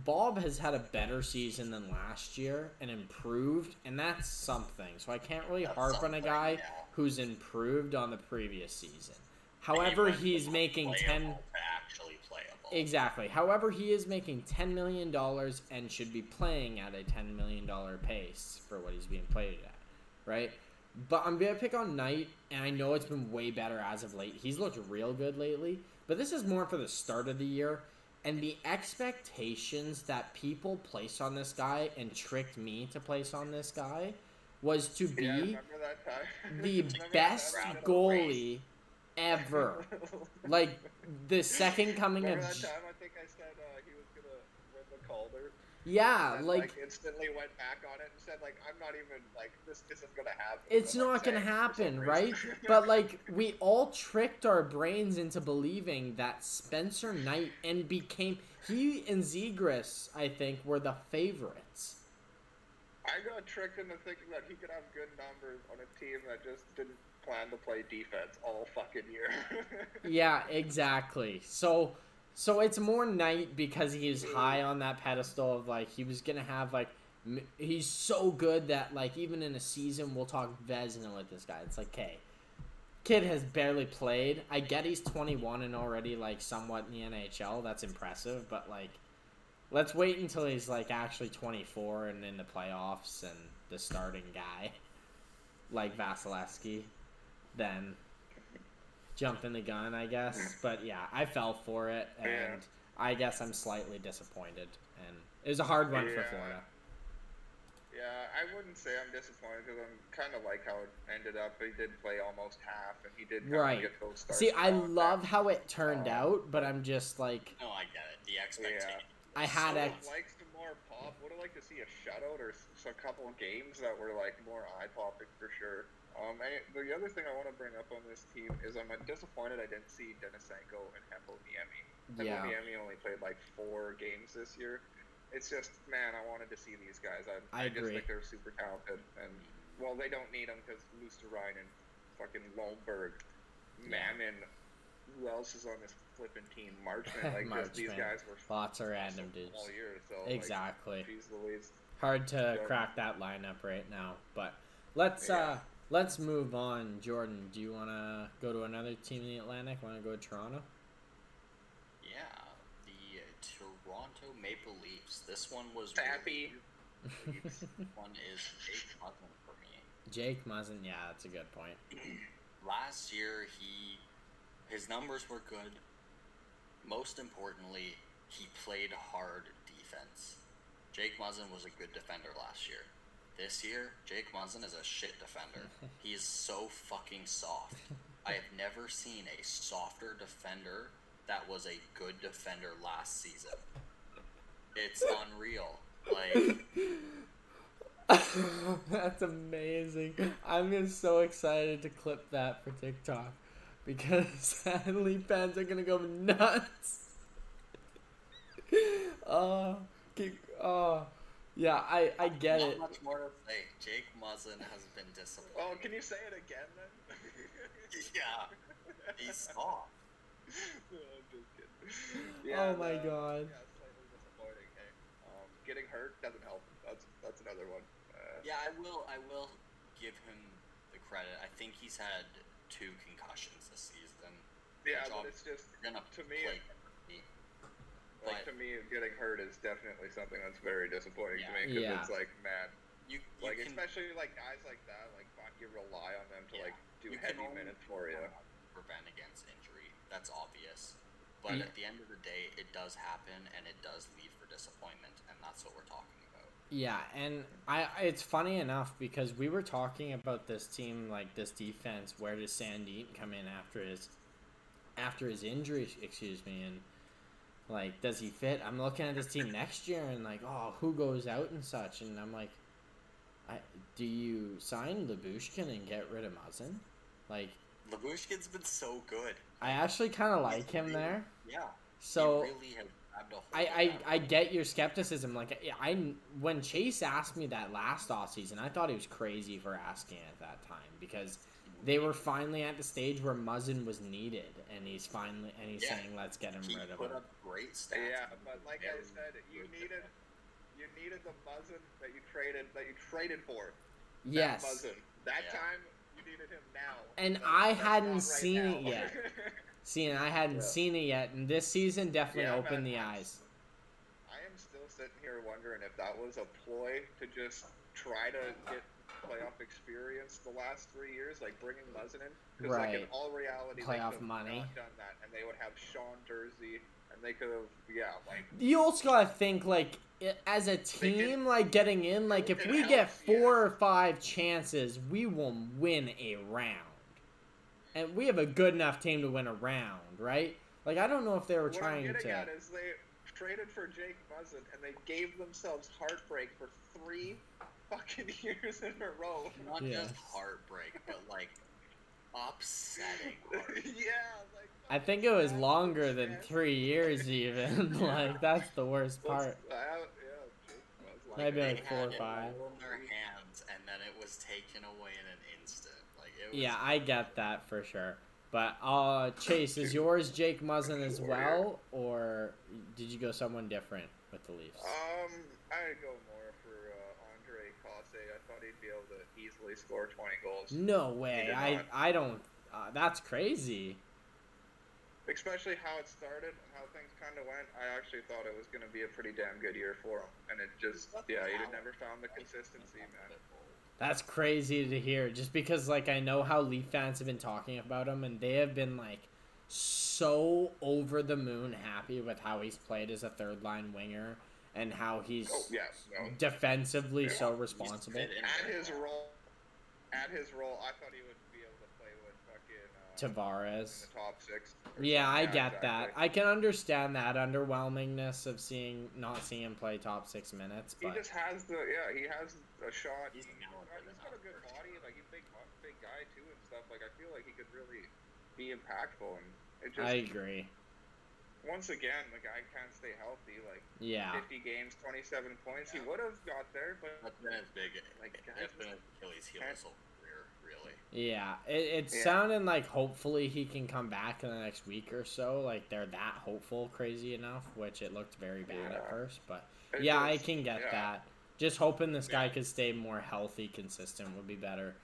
Bob has had a better season than last year and improved, and that's something. So I can't really that's harp on a guy yeah. who's improved on the previous season. However, he's making ten... actually playable. Exactly. However, he is making ten million dollars and should be playing at a ten million dollars pace for what he's being played at, right? But I'm going to pick on Knight, and I know it's been way better as of late. He's looked real good lately, but this is more for the start of the year. And the expectations that people place on this guy and tricked me to place on this guy was to be yeah, the best goalie ever. Like, the second coming remember of... that time I think I said uh, he was going to win the Calder? Yeah, then, like... like, instantly went back on it and said, like, I'm not even, like, this isn't going to happen. It's not going to happen, right? But, like, we all tricked our brains into believing that Spencer Knight and became... He and Zegras, I think, were the favorites. I got tricked into thinking that he could have good numbers on a team that just didn't plan to play defense all fucking year. Yeah, exactly. So so it's more Knight because he is high on that pedestal of, like, he was going to have, like, m- he's so good that, like, even in a season, we'll talk Vezina with this guy. It's like, okay, kid has barely played. I get he's twenty-one and already, like, somewhat in the N H L. That's impressive, but, like, let's wait until he's, like, actually twenty-four and in the playoffs and the starting guy, like Vasilevsky. Then jumping the gun, I guess. But yeah, I fell for it, and yeah. I guess I'm slightly disappointed. And it was a hard one yeah. for Florida. Yeah, I wouldn't say I'm disappointed because I'm kind of like how it ended up. He did play almost half, and he did kind right. of get those starts. See, I love half. how it turned um, out, but I'm just like... No, I get it. The expectation. Yeah. I had so ex- like some more pop. Would have liked to see a shutout or a couple of games that were like more eye-popping for sure. Um, and the other thing I want to bring up on this team is I'm disappointed I didn't see Denisenko and Heponiemi. Yeah. Heponiemi only played like four games this year. It's just, man, I wanted to see these guys. I, I, I just think they're super talented. And, well, they don't need them because Lusterine and fucking Lomberg, Mammon, who else is on this flipping team? Marchman. Like, Marchman. These guys were lots of random dudes all year. So, exactly. Like, geez, Louise. Hard to yeah. crack that lineup right now. But let's yeah. uh, let's move on. Jordan, do you want to go to another team in the Atlantic? Want to go to Toronto? Yeah. Toronto Maple Leafs. This one was really happy. This one is Jake Muzzin for me. Jake Muzzin, yeah, that's a good point. Last year, he his numbers were good. Most importantly, he played hard defense. Jake Muzzin was a good defender last year. This year, Jake Muzzin is a shit defender. He is so fucking soft. I have never seen a softer defender that was a good defender last season. It's unreal. Like that's amazing. I'm just so excited to clip that for TikTok because sadly fans are gonna go nuts. Oh, keep, oh, yeah. I, I get Not it. Much more to say. Jake Muzzin has been disappointed. Oh, can you say it again then? Yeah, he's soft. No, I'm just kidding. Yeah, oh my uh, god. Yeah, it's slightly disappointing. Hey, um, getting hurt doesn't help. That's that's another one. Uh, yeah, I will. I will give him the credit. I think he's had two concussions this season. Yeah, but it's just to me. It, like but, to me, getting hurt is definitely something that's very disappointing yeah, to me because yeah. it's like, man, you, you like can, especially like guys like that. Like, fuck, you rely on them to yeah, like do heavy minutes for you. Prevent against injury. That's obvious. But yeah. at the end of the day, it does happen, and it does lead for disappointment, and that's what we're talking about. Yeah, and I it's funny enough because we were talking about this team, like this defense, where does Sandin come in after his after his injury, excuse me, and, like, does he fit? I'm looking at this team next year and, like, oh, who goes out and such, and I'm like, I, do you sign Lyubushkin and get rid of Muzzin? Like, Lyubushkin's been so good. I actually kind of like him there. Yeah. So really I, I, I get your skepticism. Like I, I, when Chase asked me that last offseason, I thought he was crazy for asking at that time because they were finally at the stage where Muzzin was needed, and he's finally and he's yeah. saying, "Let's get him he rid of him." Put up great stats. Yeah, but like I said, you needed you needed the Muzzin that you traded that you traded for. That yes. Muzzin. That yeah. time. Needed him now. And so I hadn't right seen now. it yet. See, and I hadn't yeah. seen it yet, and this season definitely yeah, opened man, the I'm, eyes. I am still sitting here wondering if that was a ploy to just try to get playoff experience the last three years, like bringing Muzzin in. Because right. like in all reality, playoff they could money. Have not done that, and they would have Sean Dursey, and they could have, yeah, like... You also gotta think, like, as a team, like, getting in, like, if we get four or five chances, we will win a round. And we have a good enough team to win a round, right? Like, I don't know if they were trying to... What I'm getting at is they traded for Jake Muzzin, and they gave themselves heartbreak for three fucking years in a row. Not yeah. just heartbreak, but, like, upsetting. Heartbreak. Yeah, like... I think it was longer than three years, even. Like, that's the worst part. Maybe like four or five. And then it was taken away in an instant. Like, it was yeah, I get that for sure. But uh, Chase, is yours Jake Muzzin as well, or did you go someone different with the Leafs? Um, I'd go more for uh, Andre Cosse. I thought he'd be able to easily score twenty goals. No way! I I don't. Uh, that's crazy. Especially how it started and how things kind of went, I actually thought it was going to be a pretty damn good year for him. And it just, yeah, he never found the consistency, man. That's crazy to hear. Just because, like, I know how Leaf fans have been talking about him, and they have been, like, so over the moon happy with how he's played as a third line winger and how he's oh, yes, no. defensively yeah. so responsible. And at his role, at his role, I thought he would be able to play with fucking uh, Tavares in the top six. Yeah, I get exactly. that. I can understand that underwhelmingness of seeing not seeing him play top six minutes. But... he just has the yeah, he has a shot. He's, he's got a good body, like he's a big, big guy too and stuff. Like I feel like he could really be impactful and it just. I agree. Once again, the guy can't stay healthy. Like yeah. fifty games, twenty-seven points. Yeah. He would have got there, but that's been his big. Like that's been his Achilles heel his whole career, really. Yeah, it, it's yeah. sounding like hopefully he can come back in the next week or so. Like they're that hopeful, crazy enough, which it looked very bad yeah. at first. But it yeah, was, I can get yeah. that. Just hoping this yeah. guy could stay more healthy, consistent would be better.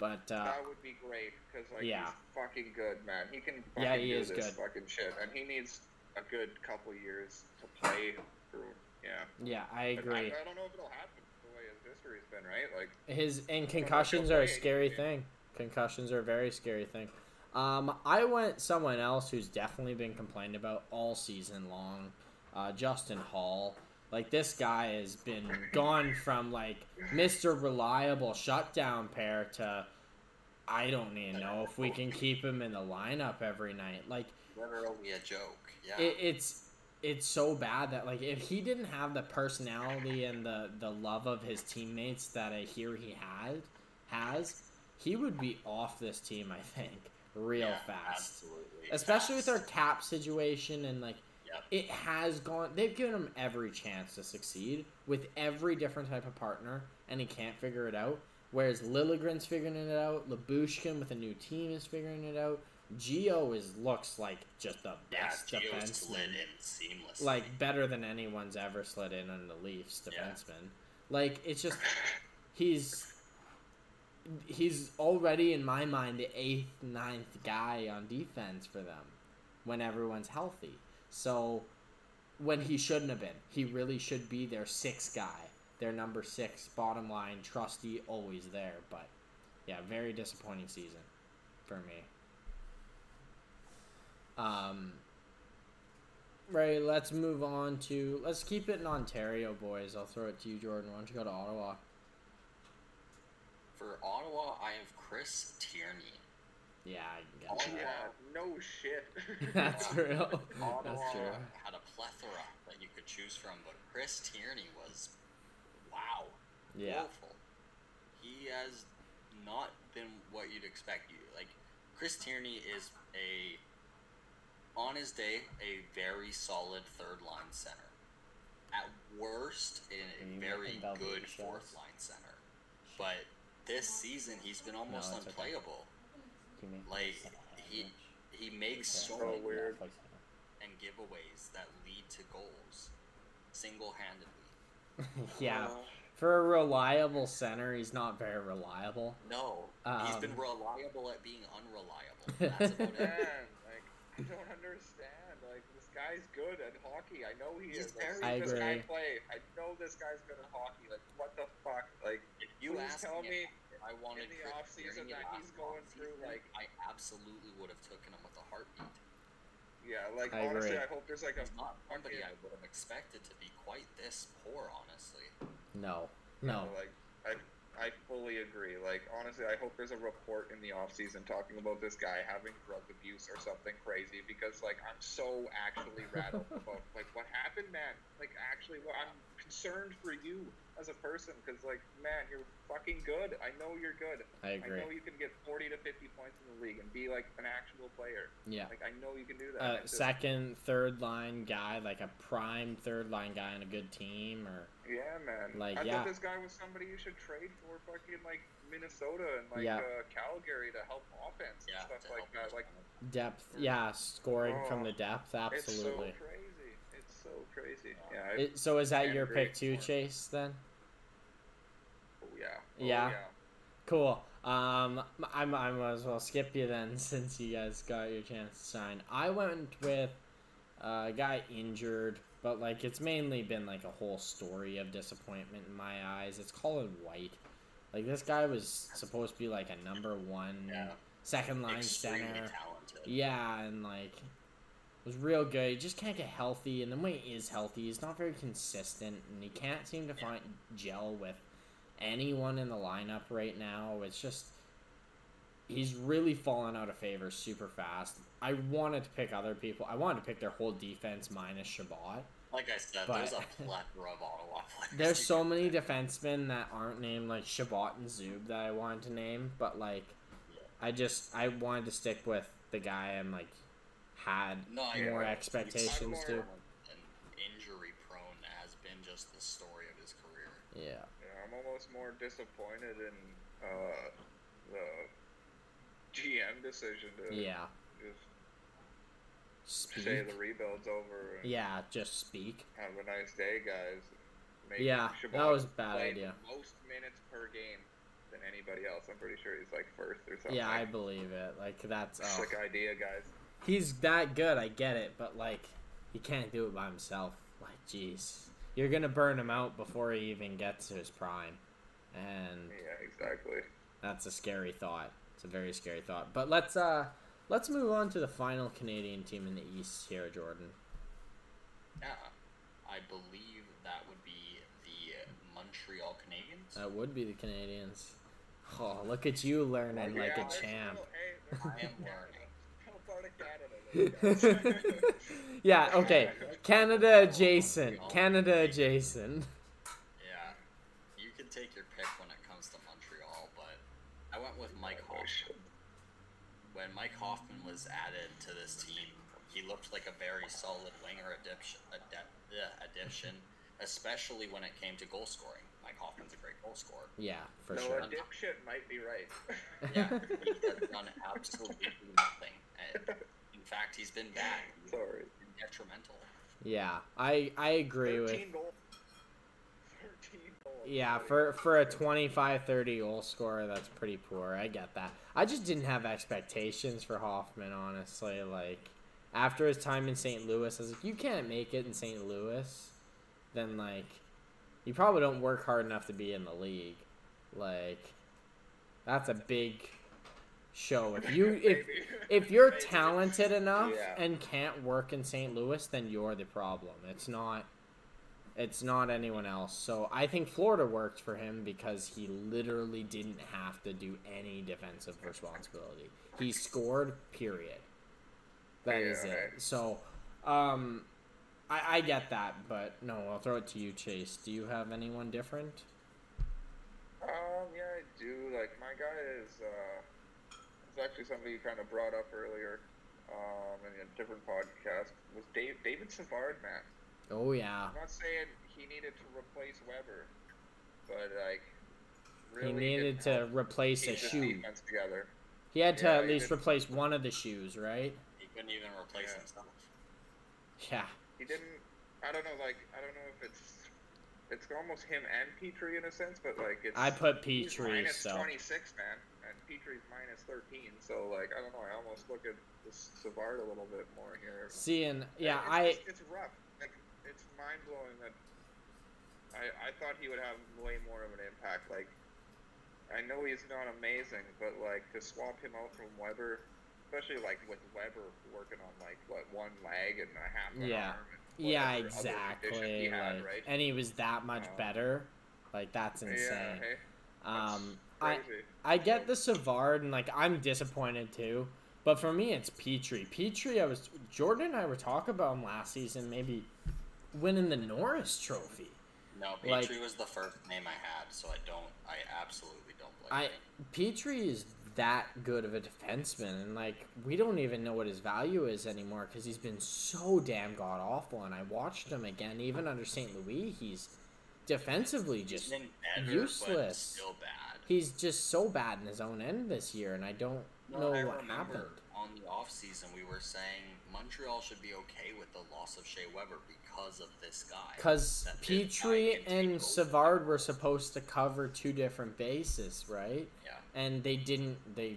But uh, that would be great because like yeah. he's fucking good, man. He can fucking yeah, he do is this good. fucking shit, and he needs. A good couple years to play through. Yeah. Yeah, I agree. I, I don't know if it'll happen the way his history's been, right? Like his and concussions are a scary yeah. thing. Concussions are a very scary thing. Um, I went someone else who's definitely been complained about all season long. Uh, Justin Hall. Like this guy has been gone from like Mister Reliable shutdown pair to I don't even know if we can keep him in the lineup every night. Like literally a joke. Yeah. It, it's it's so bad that like if he didn't have the personality and the, the love of his teammates that I hear he had has, he would be off this team, I think, real yeah, fast. Absolutely. Especially fast. With our cap situation and like yep. it has gone they've given him every chance to succeed with every different type of partner and he can't figure it out. Whereas Liljegren's figuring it out, Lyubushkin with a new team is figuring it out. Gio is looks like just the best yeah, defenseman. Slid in seamlessly. Like better than anyone's ever slid in on the Leafs defenseman. Yeah. Like it's just he's he's already in my mind the eighth, ninth guy on defense for them when everyone's healthy. So when he shouldn't have been, he really should be their sixth guy, their number six, bottom line, trusty, always there. But yeah, very disappointing season for me. Um, right, let's move on to... Let's keep it in Ontario, boys. I'll throw it to you, Jordan. Why don't you go to Ottawa? For Ottawa, I have Chris Tierney. Yeah, I got Ottawa, yeah, no shit. That's real. Ottawa That's true. Had a plethora that you could choose from, but Chris Tierney was, wow, yeah. Beautiful. He has not been what you'd expect. You like Chris Tierney is a... on his day, a very solid third line center. At worst, a very good fourth line center. But this season, he's been almost no, unplayable. Okay. Like he he makes so many weird and giveaways that lead to goals single-handedly. yeah. Uh, For a reliable center, he's not very reliable. No, um, he's been reliable at being unreliable. That's about it. I don't understand. Like, this guy's good at hockey. I know he is. I've seen this guy play. I know this guy's good at hockey. Like, what the fuck? Like, if you ask me, I wanted in the offseason that he's going through, like, I absolutely would have taken him with a heartbeat. Yeah, like, I honestly, agree. I hope there's, like, a... not somebody I would have expected to be quite this poor, honestly. No. No. You know, like, I... I fully agree. Like, honestly, I hope there's a report in the offseason talking about this guy having drug abuse or something crazy because, like, I'm so actually rattled about, like, what happened, man? Like, actually, well, I'm concerned for you as a person because, like, man, you're fucking good. I know you're good. I agree. I know you can get forty to fifty points in the league and be, like, an actual player. Yeah. Like, I know you can do that. Uh, second, just... third-line guy, like a prime third-line guy on a good team or... Yeah, man. Like, I yeah. thought this guy was somebody you should trade for fucking, like, Minnesota and, like, yeah. uh, Calgary to help offense and yeah, stuff like that. Like, depth. Yeah, scoring oh, from the depth. Absolutely. It's so crazy. It's so crazy. Yeah, it, so is that your pick too, Chase, then? Oh, yeah. Oh, yeah. yeah. Cool. Um, I might as well skip you then since you guys got your chance to sign. I went with a guy injured. But, like, it's mainly been, like, a whole story of disappointment in my eyes. It's Colin White. Like, this guy was supposed to be, like, a number one, yeah. second line Extremely center. Talented. Yeah, and, like, was real good. He just can't get healthy. And then when he is healthy, he's not very consistent. And he can't seem to find gel with anyone in the lineup right now. It's just, he's really fallen out of favor super fast. I wanted to pick other people. I wanted to pick their whole defense minus Shabbat. Like I said, but there's a plethora of Ottawa players. There's so many play. defensemen that aren't named, like Shabbat and Zub, that I wanted to name. But, like, yeah. I just, I wanted to stick with the guy I'm, like, had no, more right. expectations more to. Injury prone has been just the story of his career. Yeah. Yeah, I'm almost more disappointed in uh, the G M decision to yeah. just speak. Say the rebuild's over. And yeah, just speak. Have a nice day, guys. Maybe yeah, Shabbat that was a bad idea. Most minutes per game than anybody else. I'm pretty sure he's like first or something. Yeah, I believe it. Like, that's a oh. sick idea, guys. He's that good, I get it, but, like, he can't do it by himself. Like, jeez. You're going to burn him out before he even gets to his prime. And yeah, exactly. That's a scary thought. It's a very scary thought. But let's uh, let's move on to the final Canadian team in the East here, Jordan. Yeah, I believe that would be the Montreal Canadiens. That would be the Canadiens. Oh, look at you learning oh, yeah, like a champ. Still, hey, I am learning. Canada, yeah, okay. Canada adjacent. Canada adjacent. Yeah. You can take your pick when it comes to Montreal, but I went with Mike Hoffman. When Mike Hoffman was added to this team, he looked like a very solid winger addition, especially when it came to goal scoring. Mike Hoffman's a great goal scorer. Yeah, for no, sure. No, a dipshit might be right. Yeah, he has done absolutely nothing. In fact, he's been bad. Sorry. Detrimental. Yeah, I I agree thirteen with... thirteen goals. thirteen goals. Yeah, for, for a twenty-five thirty goal scorer, that's pretty poor. I get that. I just didn't have expectations for Hoffman, honestly. Like, after his time in Saint Louis, I was like, you can't make it in Saint Louis. Then, like... You probably don't work hard enough to be in the league. Like, that's a big show. If you if if you're talented enough yeah. and can't work in Saint Louis, then you're the problem. It's not it's not anyone else. So I think Florida worked for him because he literally didn't have to do any defensive responsibility. He scored, period. That yeah, is it. Right. So, um I, I get that, but no, I'll throw it to you, Chase. Do you have anyone different? Um, yeah, I do. Like, my guy is, uh, it's actually somebody you kind of brought up earlier, um, in a different podcast, was Dave, David Savard, man. Oh, yeah. I'm not saying he needed to replace Weber, but, like, really. He needed to replace a shoe. Together. He had to yeah, at least replace one of the shoes, right? He couldn't even replace yeah. himself. Yeah. He didn't, I don't know, like, I don't know if it's, it's almost him and Petrie in a sense, but, like, it's... I put Petrie, minus so... twenty-six, man, and Petrie's minus thirteen, so, like, I don't know, I almost look at this Savard a little bit more here. See, and, yeah, and it's, I... It's, it's rough. Like, it's mind-blowing that I, I thought he would have way more of an impact. Like, I know he's not amazing, but, like, to swap him out from Weber... Especially, like, with Weber working on, like, what, one leg and a half an yeah. arm. And yeah, exactly. He had, like, right? And he was that much uh, better. Like, that's insane. Yeah, hey, that's um, I, I get the Savard, and, like, I'm disappointed, too. But for me, it's Petrie. Petrie, I was... Jordan and I were talking about him last season, maybe winning the Norris Trophy. No, Petrie like, was the first name I had, so I don't... I absolutely don't like him. Petrie is... that good of a defenseman, and like we don't even know what his value is anymore because he's been so damn god awful. And I watched him again, even under Saint Louis, he's defensively just he's better, useless. Still bad. He's just so bad in his own end this year, and I don't well, know I what happened. On the off season, we were saying Montreal should be okay with the loss of Shea Weber because of this guy. Because Petrie and Savard were supposed to cover two different bases, right? Yeah. And they didn't. They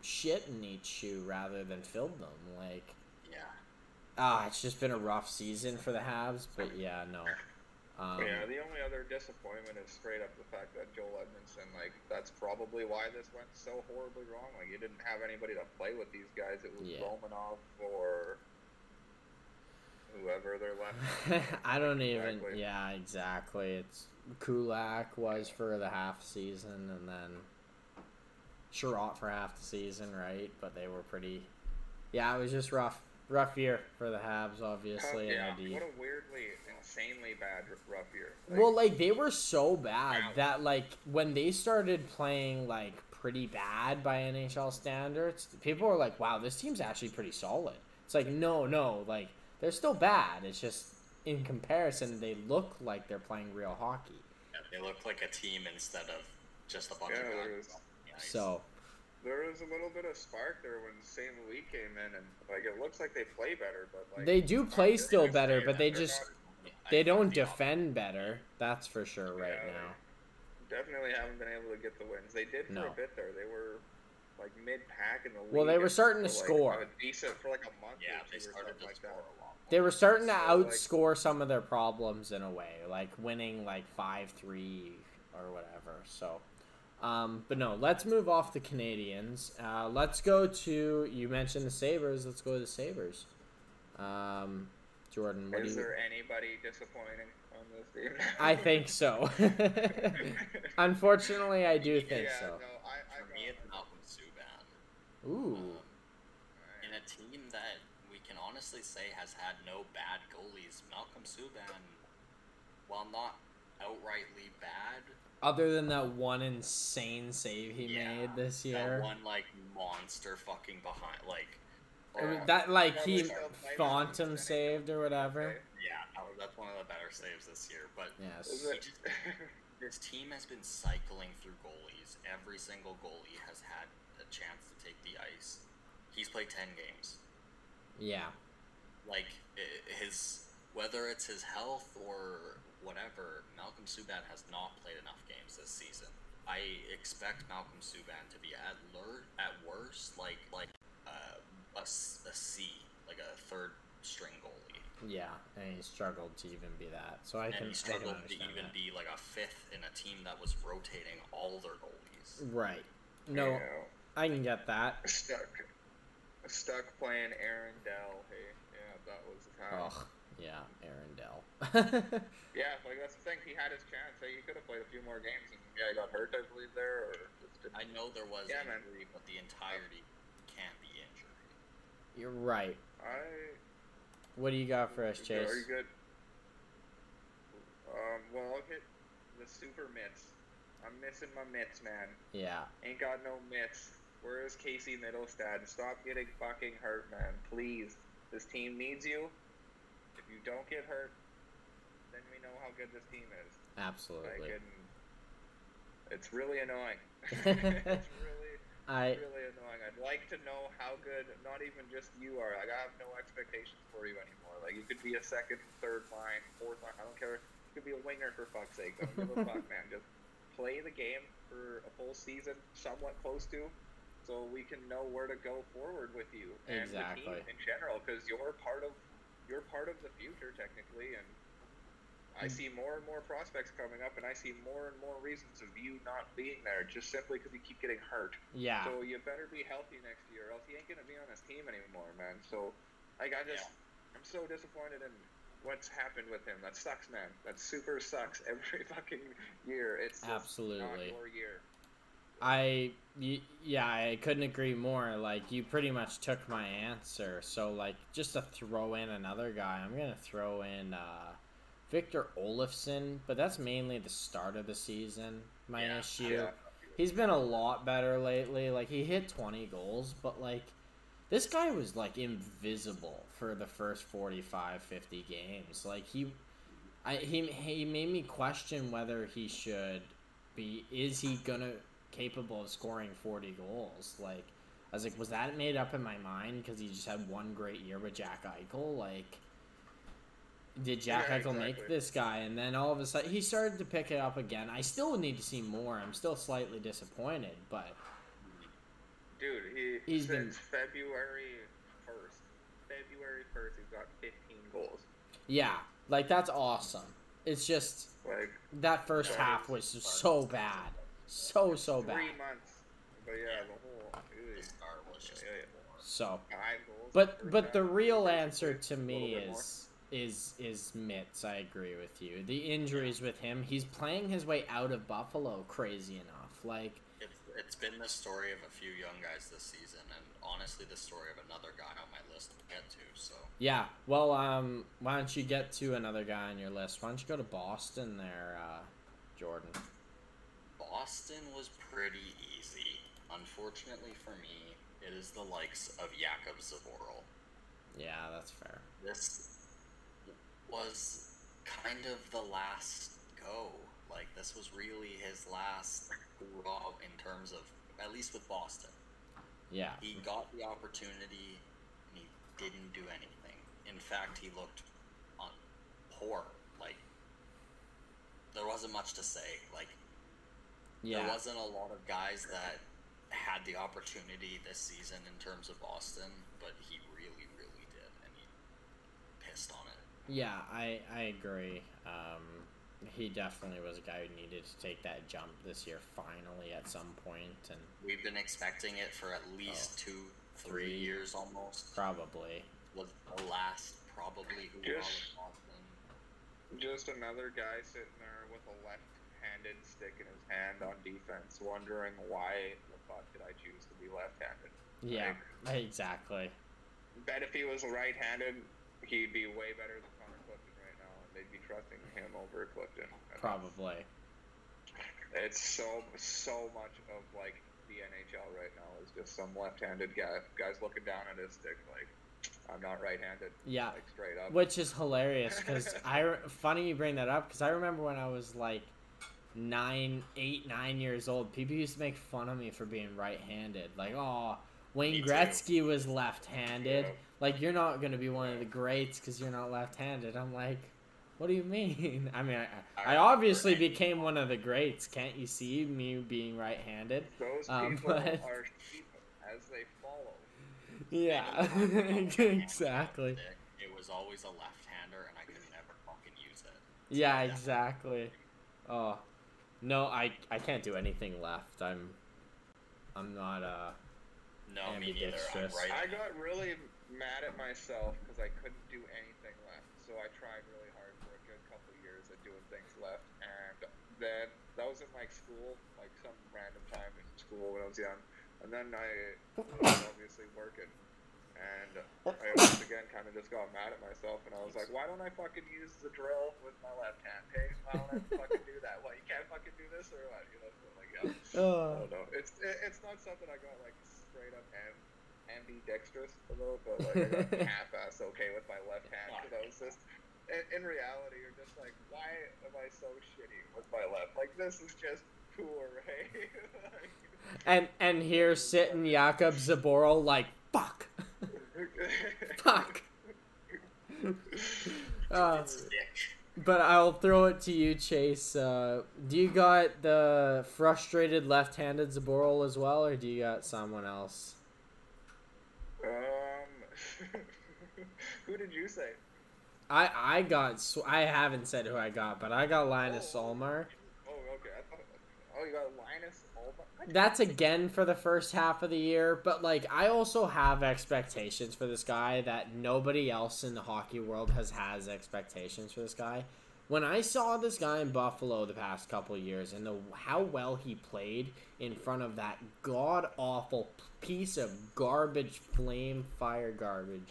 shit in each shoe rather than filled them. Like, yeah. Ah, it's just been a rough season for the Habs, but yeah, no. Um, yeah, the only other other disappointment is straight up the fact that Joel Edmondson, like, that's probably why this went so horribly wrong. Like, you didn't have anybody to play with these guys. It was yeah. Romanov or whoever they're left. I don't exactly. even... Yeah, exactly. It's Kulak was for the half season, and then Sherratt for half the season, right? But they were pretty... Yeah, it was just rough. Rough year for the Habs, obviously. Yeah, what a weirdly, insanely bad rough year. Like, well, like, they were so bad wow. that, like, when they started playing, like, pretty bad by N H L standards, people were like, wow, this team's actually pretty solid. It's like, no, no, like, they're still bad. It's just, in comparison, they look like they're playing real hockey. Yeah, they look like a team instead of just a bunch yeah, of guys. Yeah, so... There was a little bit of spark there when Saint Louis came in, and like it looks like they play better, but like they do play still better, but they just they don't defend better. That's for sure right now. Definitely haven't been able to get the wins. They did for a bit there. They were like mid pack in the league. Well, they were starting to score decent for like a month. Yeah, they started to score a lot. They were starting to outscore some of their problems in a way, like winning like five three or whatever. So. Um, but no, let's move off the Canadians. Uh, let's go to, you mentioned the Sabres. Let's go to the Sabres. Um, Jordan, what Is do you... there anybody disappointing on this team? I think so. Unfortunately, I do think yeah, so. No, I, I For me, it's Malcolm Subban. Ooh. Um, in a team that we can honestly say has had no bad goalies, Malcolm Subban, while not outrightly bad... Other than that one insane save he yeah, made this year, that one like monster fucking behind, like uh, that like he Phantom saved or whatever. Yeah, that's one of the better saves this year. But yes, just, this team has been cycling through goalies. Every single goalie has had a chance to take the ice. He's played ten games. Yeah, like his whether it's his health or. Whatever, Malcolm Subban has not played enough games this season. I expect Malcolm Subban to be at lur- at worst like like uh, a, a C, like a third string goalie. Yeah, and he struggled to even be that. So I and can he struggled I can to even that. be like a fifth in a team that was rotating all their goalies. Right. No, yeah. I can get that. Stuck, stuck playing Arundel. Hey, yeah, that was the time. Ugh. Yeah, Arundel. Yeah, like that's the thing. He had his chance. Hey, he could have played a few more games, and yeah, he got hurt, I believe, there. Or just didn't... I know there was yeah, injury, man. But the entirety can't be injury. You're right. I. What do you got for us, Chase? Are you good? Um. Well, I'll hit the super mitts. I'm missing my mitts, man. Yeah. Ain't got no mitts. Where is Casey Middlestad? Stop getting fucking hurt, man. Please. This team needs you. If you don't get hurt, then we know how good this team is. Absolutely. Like, and it's really annoying. it's really, I, really annoying. I'd like to know how good, not even just you are. Like, I have no expectations for you anymore. Like, you could be a second, third line, fourth line. I don't care. You could be a winger, for fuck's sake. Don't give a fuck, man. Just play the game for a full season, somewhat close to, so we can know where to go forward with you. And exactly. the team in general, because you're part of You're part of the future, technically, and I see more and more prospects coming up, and I see more and more reasons of you not being there just simply because you keep getting hurt. Yeah. So you better be healthy next year, or else you ain't going to be on this team anymore, man. So, like, I just, yeah. I'm so disappointed in what's happened with him. That sucks, man. That super sucks every fucking year. It's just Absolutely. not your year. I, yeah, I couldn't agree more. Like, you pretty much took my answer. So, like, just to throw in another guy, I'm going to throw in uh, Victor Olofsson, but that's mainly the start of the season, my yeah, issue. Yeah. He's been a lot better lately. Like, he hit twenty goals, but, like, this guy was, like, invisible for the first forty-five, fifty games. Like, he, I, he, he made me question whether he should be, is he going to, capable of scoring forty goals. Like, I was like, was that made up in my mind because he just had one great year with Jack Eichel? Like, did Jack yeah, Eichel exactly. make this guy? And then all of a sudden, he started to pick it up again. I still need to see more. I'm still slightly disappointed, but... Dude, he, he's since been... February first. February first, he's got fifteen goals. Yeah, like, that's awesome. It's just like, that first that half was fun. so bad, so like so three bad. Three months, but yeah, the whole really start was just yeah, yeah. so. But but the real answer to me is is is Mitts. I agree with you. The injuries with him, he's playing his way out of Buffalo. Crazy enough, like. It's been the story of a few young guys this season, and honestly, the story of another guy on my list to get to. So yeah, well, um, why don't you get to another guy on your list? Why don't you go to Boston there, uh, Jordan? Boston was pretty easy. Unfortunately for me, it is the likes of Jakub Zboril. Yeah, that's fair. This was kind of the last go. Like, this was really his last raw in terms of, at least with Boston. Yeah. He got the opportunity, and he didn't do anything. In fact, he looked on poor. Like, there wasn't much to say. Like, yeah. There wasn't a lot of guys that had the opportunity this season in terms of Boston, but he really, really did, and he pissed on it. Yeah, I, I agree. Um... He definitely was a guy who needed to take that jump this year, finally, at some point. And we've been expecting it for at least oh, two, three, three years almost. Probably. Was the last probably who just, just another guy sitting there with a left-handed stick in his hand on defense, wondering why the fuck did I choose to be left-handed? Yeah, like, exactly. Bet if he was right-handed, he'd be way better than they'd be trusting him over Clifton. Probably. It's so so much of like the N H L right now is just some left-handed guy, guys looking down at his stick like, I'm not right-handed. Yeah. Like straight up. Which is hilarious because I funny you bring that up because I remember when I was like nine, eight, nine years old, people used to make fun of me for being right-handed. Like, oh, Wayne Gretzky was left-handed. Yeah. Like, you're not gonna be one of the greats because you're not left-handed. I'm like. What do you mean? I mean, I, I obviously became one of the greats. Can't you see me being right-handed? Those um, people but... are people as they follow. Yeah, exactly. It was always a left-hander, and I could never fucking use it. So yeah, exactly. Oh, no, I I can't do anything left. I'm I'm not uh. No, me neither. I'm right. I got really mad at myself because I couldn't do anything left, so I tried really. Left, and then that was in like school, like some random time in school when I was young, and then I was obviously working, and I once again kind of just got mad at myself, and I was like, why don't I fucking use the drill with my left hand? Hey, why don't I fucking do that? What, you can't fucking do this or what? You know, like, yeah. I don't know. It's it, it's not something I got like straight up am, ambidextrous a little, but like I got half-ass okay with my left hand because I was just. In reality, you're just like, why am I so shitty with my left? Like, this is just poor, right? like, and and here sitting Jakub Zboril like, fuck. fuck. uh, but I'll throw it to you, Chase. Uh, do you got the frustrated left-handed Zboril as well, or do you got someone else? Um, who did you say? I, I got – I haven't said who I got, but I got Linus oh, Ullmark. Oh, okay. I thought, oh, you got Linus Ullmark? That's again for the first half of the year, but, like, I also have expectations for this guy that nobody else in the hockey world has has expectations for this guy. When I saw this guy in Buffalo the past couple of years and the how well he played in front of that god-awful piece of garbage, flame-fire garbage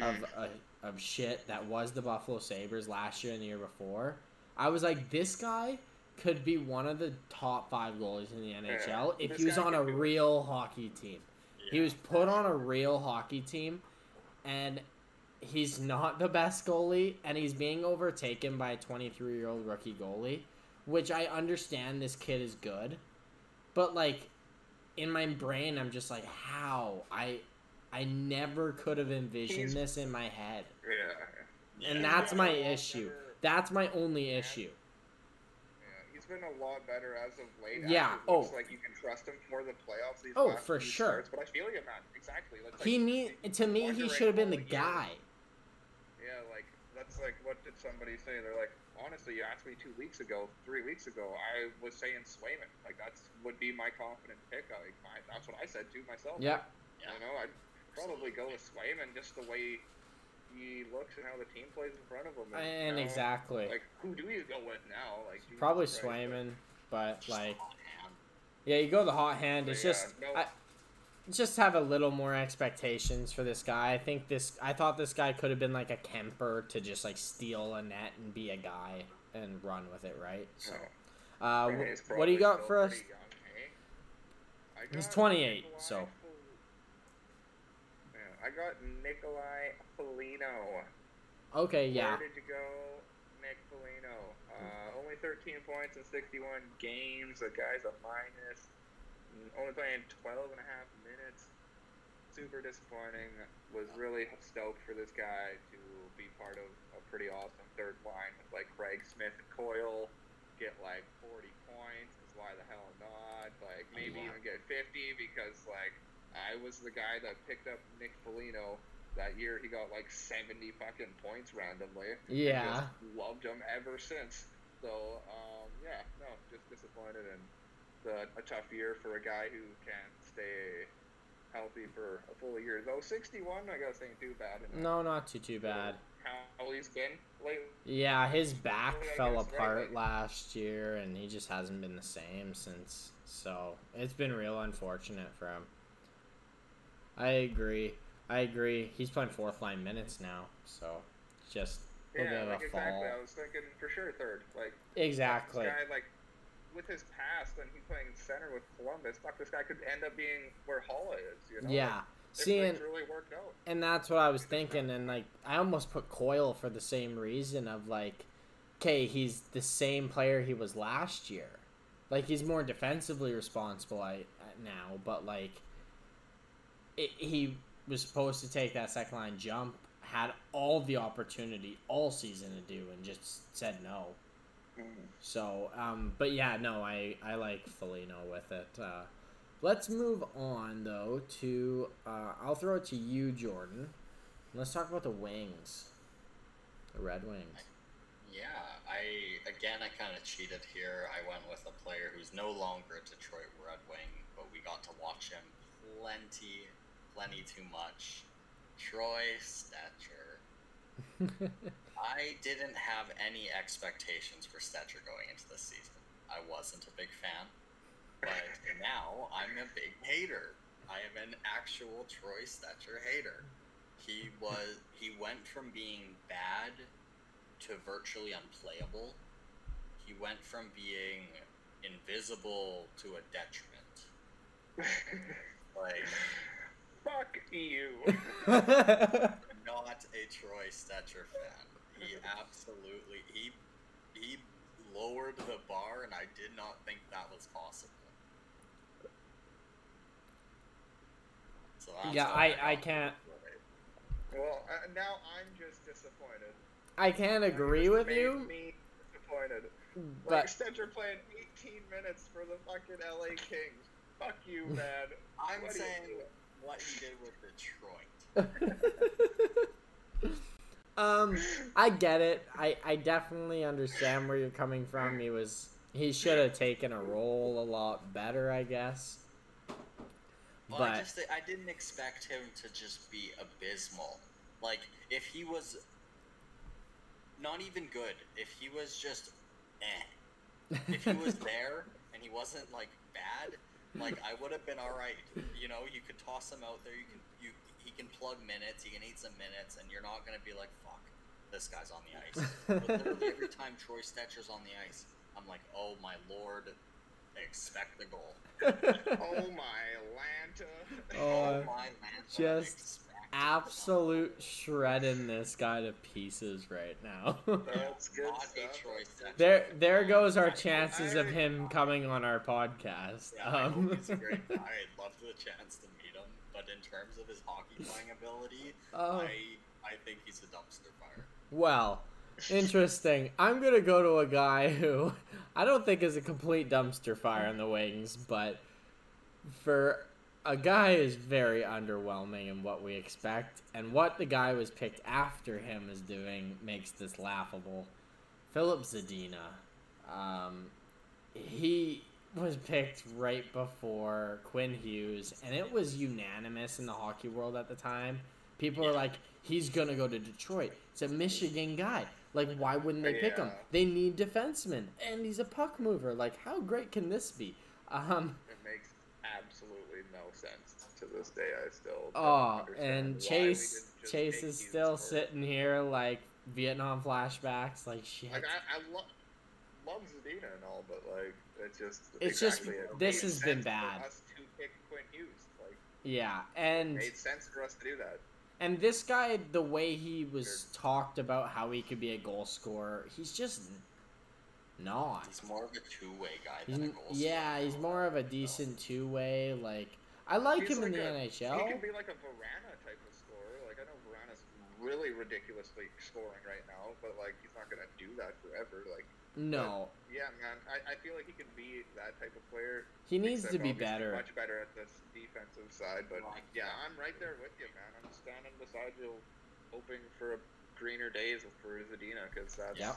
of a – of shit that was the Buffalo Sabres last year and the year before, I was like, this guy could be one of the top five goalies in the N H L if he was on a real hockey team. He was put on a real hockey team, and he's not the best goalie, and he's being overtaken by a twenty-three-year-old rookie goalie, which I understand this kid is good, but, like, in my brain, I'm just like, how? I... I never could have envisioned He's, this in my head. Yeah. And yeah, that's my issue. Better. That's my only issue. Yeah. He's been a lot better as of late. Yeah. Oh. Looks like you can trust him for the playoffs. These oh, for sure. Starts, but I feel you, man. Exactly. That's he like, need, to me, he should have been the guy. Yeah, like, that's like, what did somebody say? They're like, honestly, you asked me two weeks ago, three weeks ago, I was saying Swayman. Like, that's would be my confident pick. I, I, that's what I said to myself. Yeah. You yeah. know, I'd probably go with Swayman just the way he looks and how the team plays in front of him. And, and you know, exactly. Like, who do you go with now? Like, probably Swayman, but, but like, yeah, you go the hot hand. It's yeah, just, no. I, just have a little more expectations for this guy. I think this, I thought this guy could have been like a Kemper to just like steal a net and be a guy and run with it, right? So, no. uh, wh- what do you got for us? Young, hey? He's twenty-eight, Nikolai so. Yeah, I got Nikolai Foligno. Okay, yeah. Where did you go? Nick Foligno. Uh, only thirteen points in sixty-one games. The guy's a minus. Only playing twelve and a half minutes. Super disappointing. Was really stoked for this guy to be part of a pretty awesome third line with like Craig Smith and Coyle. Get like forty points. Is why the hell not? Like maybe even get fifty because like I was the guy that picked up Nick Foligno. That year he got like seventy fucking points randomly. Yeah. Just loved him ever since. So, um, yeah, no, just disappointed and uh, a tough year for a guy who can't stay healthy for a full year. Though sixty-one, I guess ain't too bad. No, not too, too bad. How he's been lately. Yeah, his back really, fell guess, apart right? last year and he just hasn't been the same since. So, it's been real unfortunate for him. I agree. I agree. He's playing fourth line minutes now, so just a little yeah, bit of like a exactly. fall. I was thinking for sure third. Like exactly. This guy, like with his past, and he's playing center with Columbus. Fuck, this guy could end up being where Holla is. You know? Yeah, like, seeing really worked out. And that's what I was thinking. And like, I almost put Coyle for the same reason of like, okay, he's the same player he was last year. Like he's more defensively responsible I, now, but like, it, he. was supposed to take that second line jump, had all the opportunity all season to do, and just said no. Mm. So, um, but yeah, no, I, I like Foligno with it. Uh, let's move on, though, to... Uh, I'll throw it to you, Jordan. Let's talk about the Wings. The Red Wings. Yeah, I... Again, I kind of cheated here. I went with a player who's no longer a Detroit Red Wing, but we got to watch him plenty... Plenty too much. Troy Stetcher. I didn't have any expectations for Stetcher going into this season. I wasn't a big fan. But now I'm a big hater. I am an actual Troy Stetcher hater. He was he went from being bad to virtually unplayable. He went from being invisible to a detriment. Like fuck you. Not a Troy Stetcher fan. He absolutely, he he lowered the bar, and I did not think that was possible. So yeah, I, I can't. Well, uh, now I'm just disappointed. I can't agree with you. Me disappointed. But... Like, Stetcher playing eighteen minutes for the fucking L A Kings. Fuck you, man. I'm what saying... What he did with Detroit. um, I get it. I, I definitely understand where you're coming from. He was he should have taken a role a lot better, I guess. Well, but I just I didn't expect him to just be abysmal. Like if he was not even good, if he was just eh, if he was there and he wasn't like bad. Like, I would have been all right. You know, you could toss him out there. You can, you, he can plug minutes. He can eat some minutes, and you're not going to be like, fuck, this guy's on the ice. But literally every time Troy Stetcher's on the ice, I'm like, oh, my Lord, expect the goal. Oh, my Lanta. Oh, oh my Lanta. Just absolute shredding this guy to pieces right now. That's good stuff. There, there goes our chances of him coming on our podcast. Yeah, um. I he's a great guy. I'd love the chance to meet him, but in terms of his hockey playing ability, uh, I, I think he's a dumpster fire. Well, interesting. I'm gonna go to a guy who I don't think is a complete dumpster fire on the Wings, but for. A guy is very underwhelming in what we expect, and what the guy was picked after him is doing makes this laughable. Philip Zadina. Um, he was picked right before Quinn Hughes, and it was unanimous in the hockey world at the time. People are like, he's going to go to Detroit. It's a Michigan guy. Like, why wouldn't they pick yeah. him? They need defensemen, and he's a puck mover. Like, how great can this be? Um, it makes absolutely no sense to this day. I still don't oh, and Chase Chase is still work. sitting here like Vietnam flashbacks. Like, shit. Like, I, I love love Zadina and all, but like, it just it's exactly just it this has been bad. For us to pick Quinn Hughes, like, yeah, and it made sense for us to do that. And this guy, the way he was talked about how he could be a goal scorer, he's just not. He's more of a two-way guy than he's, a goal scorer. Yeah, he's more of a decent two-way. Like, I like he's him like in the a, N H L. He can be like a Verana type of scorer. Like, I know Verana's really ridiculously scoring right now, but, like, he's not going to do that forever. Like, no. But, yeah, man, I, I feel like he can be that type of player. He needs to be better. Much better at the defensive side, but oh, yeah, I'm right there with you, man. I'm standing beside you, hoping for a greener days for Zadina, because that's yep.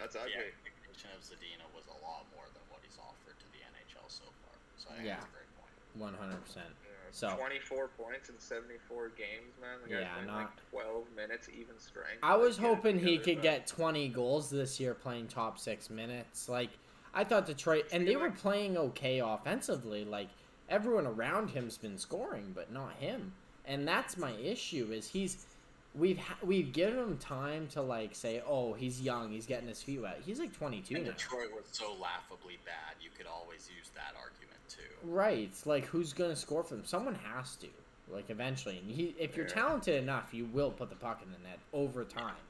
that's ugly. Yeah, the condition of Zadina was a lot more than what he's offered to the N H L so far. So I think yeah. that's a great point. One hundred percent. So twenty-four points in seventy-four games, man. The yeah, not like twelve minutes even strength. I was hoping he could get twenty goals this year playing top six minutes. Like, I thought Detroit, and they were playing okay offensively. Like, everyone around him's been scoring, but not him. And that's my issue. Is he's we've ha- we've given him time to like say, oh, he's young, he's getting his feet wet. He's like twenty-two and now. Detroit was so laughably bad. You could always use that argument too. Right, like who's gonna score for them? Someone has to, like eventually. And he, if you're yeah. talented enough, you will put the puck in the net over time.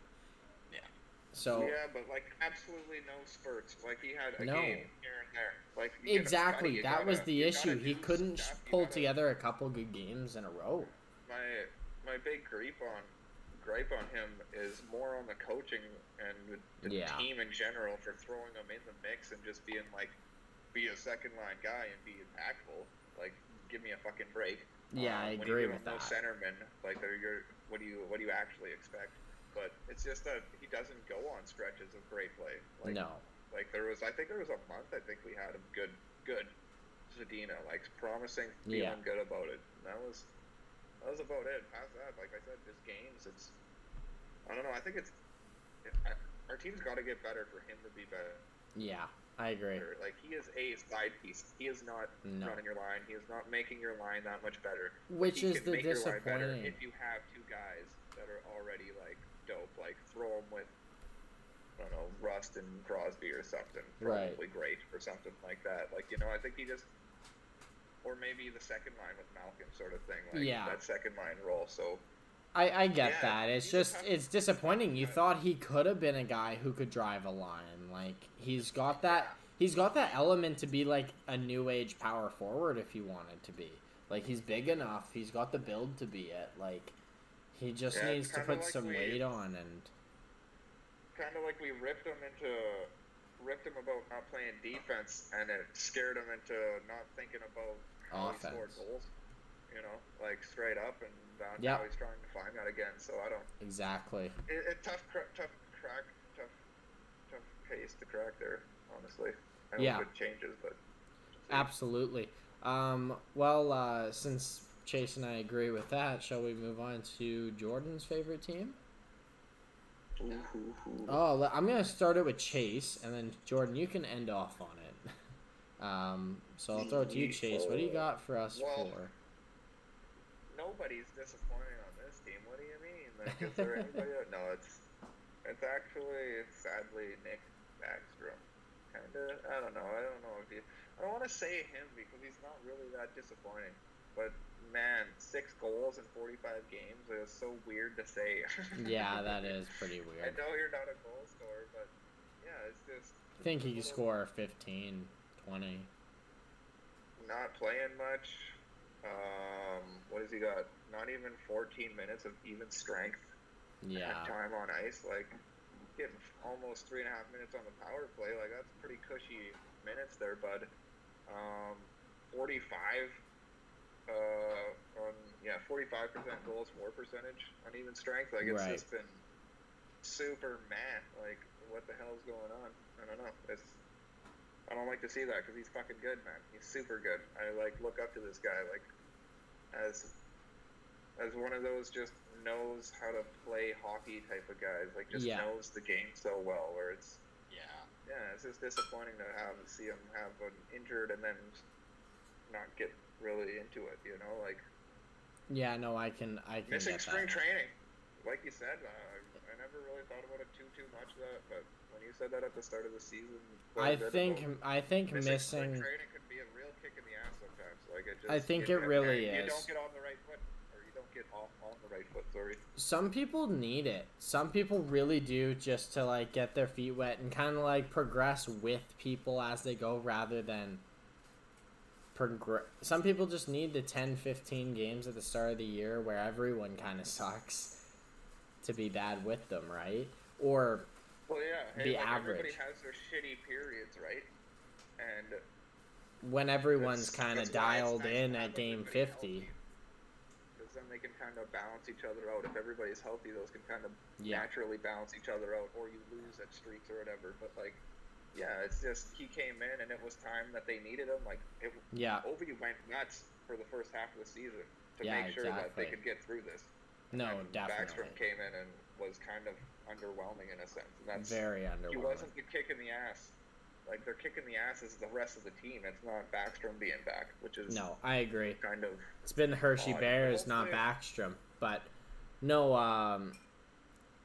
Yeah. So. Yeah, but like absolutely no spurts. Like he had a no. game here and there. Like exactly, study, that gotta, was the issue. He couldn't stuff, pull gotta, together a couple good games in a row. My my big gripe on. gripe on him is more on the coaching and the yeah. team in general for throwing him in the mix and just being like, be a second line guy and be impactful. Like, give me a fucking break. Yeah, um, I agree with that. No centerman, like, they're your, what do you what do you actually expect? But it's just that he doesn't go on stretches of great play. Like, no. Like there was, I think there was a month. I think we had him good, good. Zadina, like promising, feeling yeah. good about it. And that was. That was about it. Past that, like I said, just games. It's I don't know. I think it's it, I, our team's got to get better for him to be better. Yeah, I agree. Like he is a side piece. He is not no. running your line. He is not making your line that much better. Which he is the disappointing. If you have two guys that are already like dope, like throw them with I don't know Rust and Crosby or something, probably right. great or something like that. Like you know, I think he just. Or maybe the second line with Malkin sort of thing. Like yeah. that second line role. So I, I get yeah, that. It's just it's disappointing. You thought he could have been a guy who could drive a line. Like he's got that he's got that element to be like a new age power forward if he wanted to be. Like he's big enough, he's got the build to be it. Like he just yeah, needs to put like some we, weight on and kinda like we ripped him into ripped him about not playing defense, and it scared him into not thinking about how offense. He scored goals, you know, like straight up, and down yep. now he's trying to find that again, so I don't... Exactly. It, it tough, cr- tough crack, tough, tough pace to crack there, honestly. I don't yeah. know if it changes, but... Absolutely. Um, well, uh, since Chase and I agree with that, shall we move on to Jordan's favorite team? Oh, I'm going to start it with Chase, and then, Jordan, you can end off on it. Um, so I'll throw it to you, Chase. What do you got for us well, for? Nobody's disappointing on this team. What do you mean? Like, is there anybody else? No, it's, it's actually, sadly, Nick Backstrom. Kind of, I don't know. I don't know if you... I don't want to say him because he's not really that disappointing. But, man, six goals in forty-five games is so weird to say. Yeah, that is pretty weird. I know you're not a goal scorer, but, yeah, it's just... I think he can score fifteen, twenty. Not playing much. Um, what has he got? Not even fourteen minutes of even strength. Yeah. Time on ice, like, getting almost three and a half minutes on the power play. Like, that's pretty cushy minutes there, bud. Um, forty-five... Uh, on yeah, forty-five percent goals, war percentage on even strength. Like it's right. just been super meh. Like what the hell's going on? I don't know. It's, I don't like to see that because he's fucking good, man. He's super good. I, like, look up to this guy, like, as as one of those just knows how to play hockey type of guys. Like, just yeah. knows the game so well where it's... Yeah. Yeah, it's just disappointing to have see him have an injured and then not get really into it, you know? Like... Yeah, no, I can... I can missing spring that. training. Like you said, uh, I never really thought about it too, too much, that, but when you said that at the start of the season... I think, I think missing... missing spring training could be a real kick in the ass sometimes. Like it just, I think it really is. You don't get on the right foot, or you don't get off on the right foot, sorry. Some people need it. Some people really do, just to, like, get their feet wet and kind of, like, progress with people as they go rather than... Progr- Some people just need the ten, fifteen games at the start of the year where everyone kind of sucks to be bad with them, right? Or well, yeah. hey, be like average. Everybody has their shitty periods, right? And when everyone's kind of dialed nice in at game fifty. Because then they can kind of balance each other out. If everybody's healthy, those can kind of yeah. naturally balance each other out, or you lose at streaks or whatever. But, like, yeah, it's just he came in and it was time that they needed him. Like, it, yeah. Ovi went nuts for the first half of the season to yeah, make sure exactly. that they could get through this. No, and definitely. Backstrom came in and was kind of underwhelming in a sense. And that's, Very underwhelming. He wasn't the kick in the ass. Like, their kick in the ass is the rest of the team. It's not Backstrom being back, which is... No, I agree. Kind of... It's been the Hershey odd. Bears, not Backstrom. But, no, um...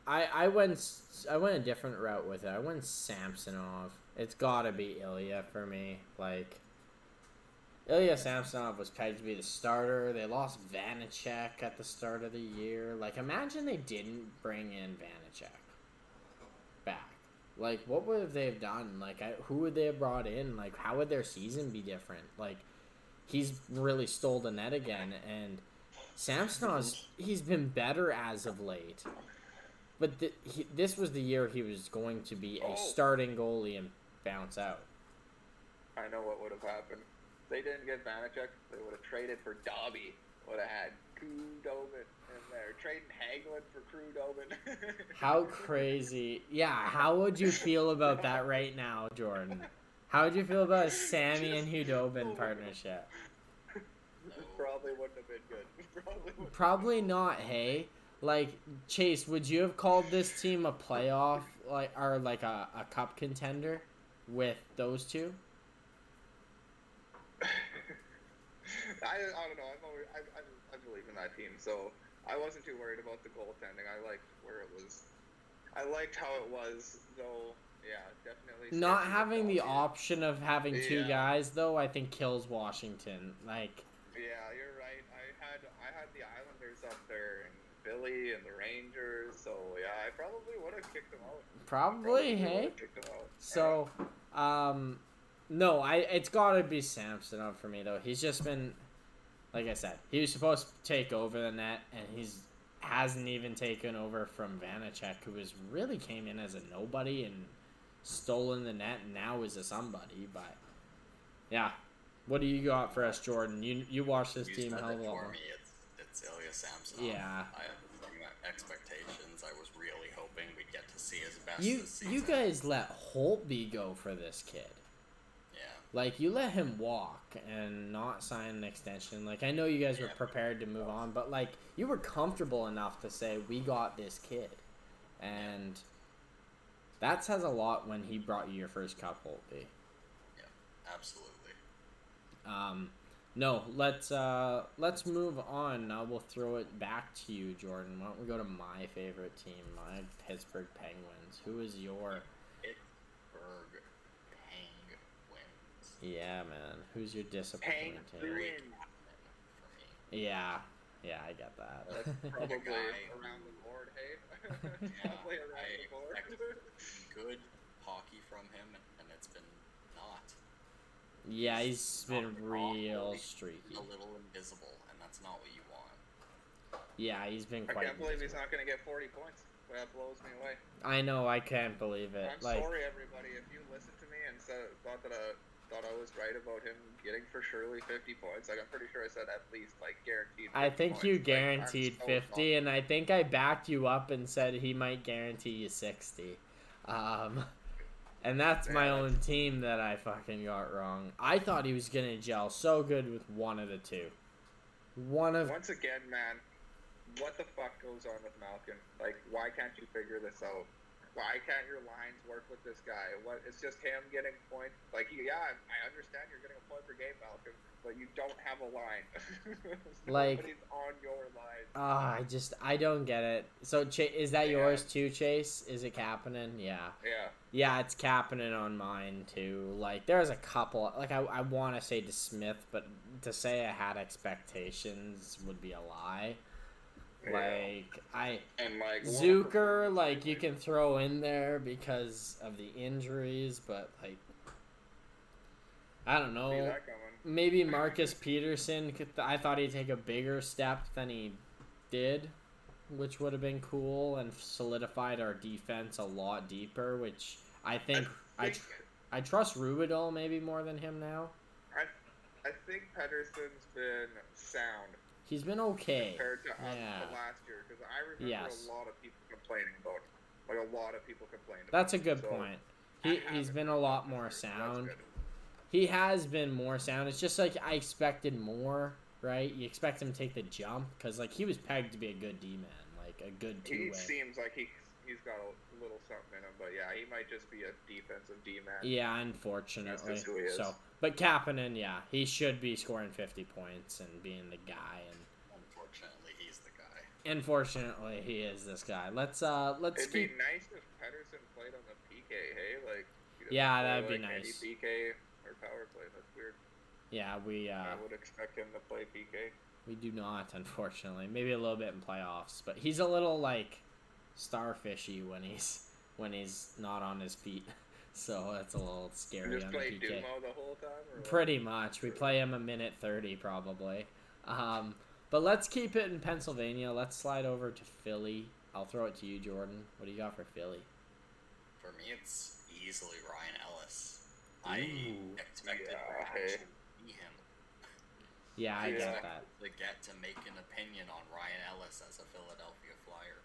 I, I went I went a different route with it. I went Samsonov. It's gotta be Ilya for me. Like... Ilya Samsonov was pegged to be the starter. They lost Vanacek at the start of the year. Like, imagine they didn't bring in Vanacek back. Like, what would they have done? Like, I, who would they have brought in? Like, how would their season be different? Like, he's really stole the net again. And Samsonov's, he's been better as of late. But th- he, this was the year he was going to be a starting goalie and bounce out. I know what would have happened. They didn't get Vanacek. They would have traded for Dobby. Would have had Kudobin in there. Trading Hagelin for Kudobin. How crazy. Yeah, how would you feel about that right now, Jordan? How would you feel about a Sammy Just, and Hudobin oh partnership? Probably wouldn't have been good. Probably, Probably been. not, hey? Like, Chase, would you have called this team a playoff, like, or like a, a cup contender with those two? I, I don't know. I'm always, I, I I believe in that team, so I wasn't too worried about the goaltending. I liked where it was. I liked how it was, though. Yeah, definitely. Not having the, the option of having two yeah. guys, though, I think kills Washington. Like. Yeah, you're right. I had I had the Islanders up there and Billy and the Rangers, so yeah, I probably would have kicked them out. Probably, probably hey. Kicked them out. So, um. No, I it's gotta be Samsonov for me though. He's just been, like I said, he was supposed to take over the net, and he's hasn't even taken over from Vanacek, who was really came in as a nobody and stolen the net, and now is a somebody. But yeah, what do you got for us, Jordan? You you watch this you team hell of a lot. It's it's Ilya Samsonov. Yeah. I have expectations. I was really hoping we'd get to see his best. You this season. You guys let Holtby go for this kid. Yeah. Like, you let him walk and not sign an extension. Like, I know you guys were prepared to move on, but, like, you were comfortable enough to say, we got this kid. And that says a lot when he brought you your first cup, Holtby. Yeah, absolutely. Um, no, let's uh, let's move on. Now we'll throw it back to you, Jordan. Why don't we go to my favorite team, my Pittsburgh Penguins. Who is your... Pittsburgh Penguins. Yeah, man. Who's your disappointment? Yeah, yeah, I get that. That's probably around the board, hey? yeah, probably around I the board. Good hockey from him, and it's been not. Yeah, he's been real streaky. A little invisible, and that's not what you want. Yeah, he's been quite I can't believe invisible. He's not going to get forty points. That blows me away. I know, I can't believe it. I'm like, sorry, everybody. If you listened to me and said, thought that I... thought I was right about him getting for surely fifty points. Like, I'm pretty sure I said at least, like, guaranteed fifty I think points. You guaranteed like, fifty, and I think I backed you up and said he might guarantee you sixty. Um, and that's my own team that I fucking got wrong. I thought he was going to gel so good with one of the two. One of Once again, man, what the fuck goes on with Malkin? Like, why can't you figure this out? Why can't your lines work with this guy? What? It's just him getting points. Like, yeah, I understand you're getting a point per game, Malcolm, but you don't have a line. Like, nobody's on your line. Ah, uh, I just, I don't get it. So, Ch- is that yeah. yours too, Chase? Is it happening? Yeah. Yeah. Yeah, it's happening on mine too. Like, there's a couple. Like, I, I want to say to Smith, but to say I had expectations would be a lie. Like, I, and like Zucker, like, you can throw in there because of the injuries, but, like, I don't know. Maybe Marcus Peterson, could, I thought he'd take a bigger step than he did, which would have been cool and solidified our defense a lot deeper, which I think I think, I, tr- I trust Rubidoux maybe more than him now. I, I think Peterson's been sound. He's been okay. Compared to us yeah. to last year, because I remember yes. a lot of people complaining about him. Like, a lot of people complained about That's him. That's a good so point. He, he's been a lot more sound. He has been more sound. It's just, like, I expected more, right? You expect him to take the jump, because, like, he was pegged to be a good D-man. Like, a good two-way. He seems like he, he's got a little something in him, but, yeah, he might just be a defensive D-man. Yeah, unfortunately. That's who he is. So, but Kapanen, yeah, he should be scoring fifty points and being the guy, and unfortunately, he's the guy. Unfortunately, he is this guy. Let's uh, let's. It'd keep... be nice if Pettersson played on the P K. Hey, like. Yeah, that'd play, be like, nice. P K or power play. That's weird. Yeah, we. Uh, I would expect him to play P K. We do not, unfortunately. Maybe a little bit in playoffs, but he's a little like starfishy when he's when he's not on his feet. So that's a little scary. You just on play the P K. Dumo the whole time? Or Pretty what? much. We play him a minute thirty probably. Um. But let's keep it in Pennsylvania. Let's slide over to Philly. I'll throw it to you, Jordan. What do you got for Philly? For me, it's easily Ryan Ellis. Ooh. I expected yeah, to okay. actually see him. Yeah, I, I get that. To get to make an opinion on Ryan Ellis as a Philadelphia Flyer.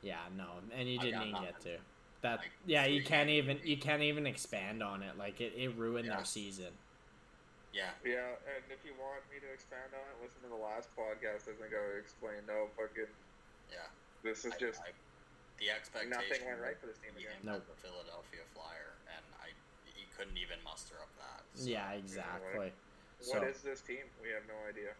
Yeah, no, and you didn't even get to that. Like, yeah, you can't even you can't even expand on it. Like it, it ruined yeah. their season. Yeah. Yeah, and if you want me to expand on it, listen to the last podcast. I think I would explain. No, fucking. Yeah. This is I, just. I, the expectation. Nothing went right for this team again. No. Nope. Philadelphia Flyer, and I, he couldn't even muster up that. So. Yeah, exactly. You know what, what so. is this team? We have no idea.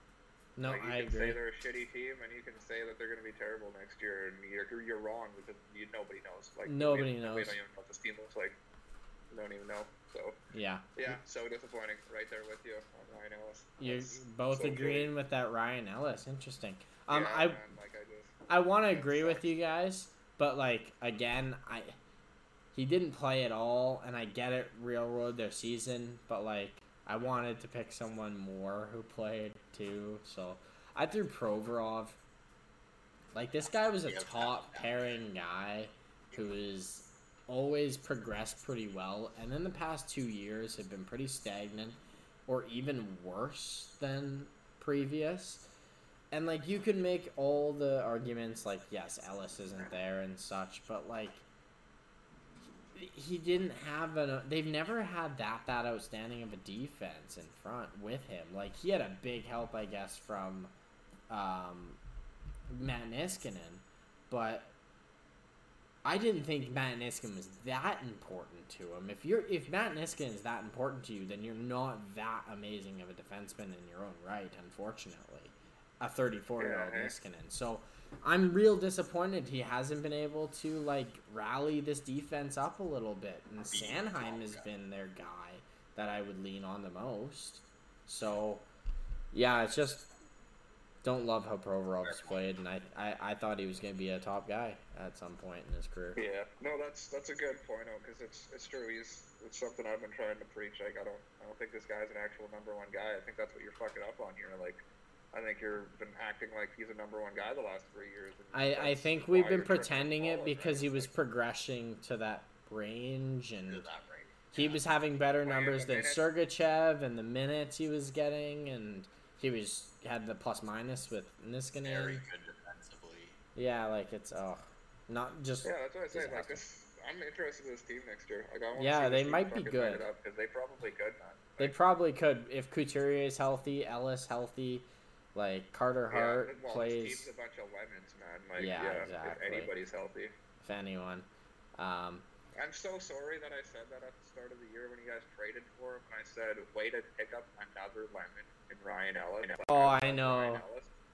No, like, you I can agree. say they're a shitty team, and you can say that they're going to be terrible next year, and you're you're wrong because you, nobody knows. Like nobody we, knows. We don't even know what this team looks like. We don't even know. So yeah, yeah, so disappointing. Right there with you on Ryan Ellis. You're That's both so agreeing cool. with that Ryan Ellis. Interesting. Um, yeah, I man, like I, just, I want to agree sucks. with you guys, but like again, I he didn't play at all, and I get it, railroad their season, but like I wanted to pick someone more who played too, so I threw Provorov. Like this guy was a top pairing guy who is. always progressed pretty well, and then the past two years have been pretty stagnant or even worse than previous. And like you can make all the arguments like yes, Ellis isn't there and such, but like he didn't have an they've never had that that outstanding of a defense in front with him. Like he had a big help I guess from um Matt Niskanen, but I didn't think Matt Niskanen was that important to him. If you're, if Matt Niskanen is that important to you, then you're not that amazing of a defenseman in your own right, unfortunately. A thirty-four-year-old yeah. Niskanen. So I'm real disappointed he hasn't been able to, like, rally this defense up a little bit. And Sanheim has been their guy that I would lean on the most. So, yeah, it's just... Don't love how Provorov's played, and I, I, I thought he was going to be a top guy at some point in his career. Yeah, no, that's that's a good point out because it's it's true. He's it's something I've been trying to preach. Like I don't I don't think this guy's an actual number one guy. I think that's what you're fucking up on here. Like I think you've been acting like he's a number one guy the last three years. I I think we've been pretending it because he was progressing to that range and. He was having better numbers than Sergachev and the minutes he was getting and. He was had the plus minus with Niskanen. Very good defensively. Yeah, like it's oh, not just. Yeah, that's what I say. Like this, I'm interested in this team next year. Like, I want yeah, to see they might be good. Because they probably could. Not. Like, they probably could if Couturier is healthy, Ellis healthy, like Carter Hart yeah, well, plays. This team's a bunch of lemons, man. Like, yeah, yeah, exactly. If anybody's healthy. If anyone. Um, I'm so sorry that I said that at the start of the year when you guys traded for him. And I said, way to pick up another lemon in Ryan Ellis. Oh, I, I know.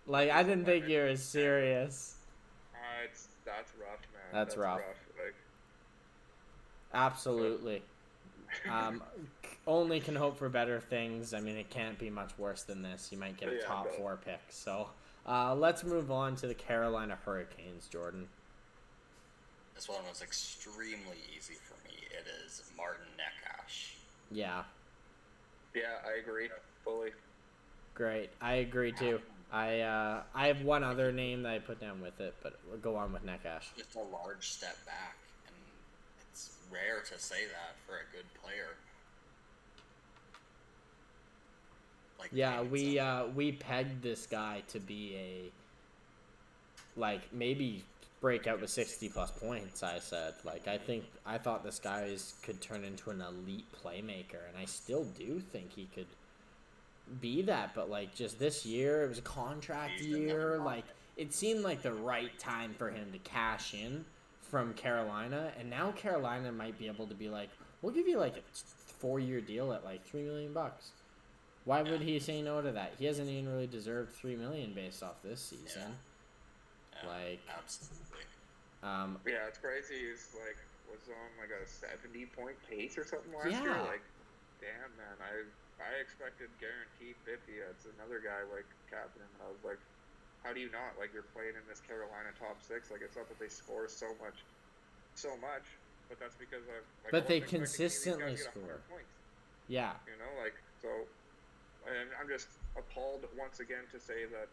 Like, I didn't think you were serious. Uh, it's, that's rough, man. That's, that's rough. rough. Like, absolutely. So. um, only can hope for better things. I mean, it can't be much worse than this. You might get a yeah, top but... four pick. So uh, let's move on to the Carolina Hurricanes, Jordan. This one was extremely easy for me. It is Martin Neckosh. Yeah. Yeah, I agree fully. Great. I agree too. I uh, I have one other name that I put down with it, but we'll go on with Neckosh. It's a large step back, and it's rare to say that for a good player. Like yeah, we uh, we pegged this guy to be a like maybe breakout with sixty plus points. I said like I think I thought this guy is, could turn into an elite playmaker, and I still do think he could be that, but like just this year it was a contract year, like it seemed like the right time for him to cash in from Carolina, and now Carolina might be able to be like, we'll give you like a four-year deal at like three million bucks. Why would he say no to that? He hasn't even really deserved three million based off this season. Yeah. Yeah, like absolutely. Um yeah, it's crazy. He's like was on like a seventy point pace or something last yeah. year. Like damn, man, I I expected guaranteed fifty. That's another guy like Captain. I was like, how do you not? Like, you're playing in this Carolina top six. Like, it's not that they score so much, so much, but that's because I've. Like, but they consistently score. Yeah. You know, like so, and I'm just appalled once again to say that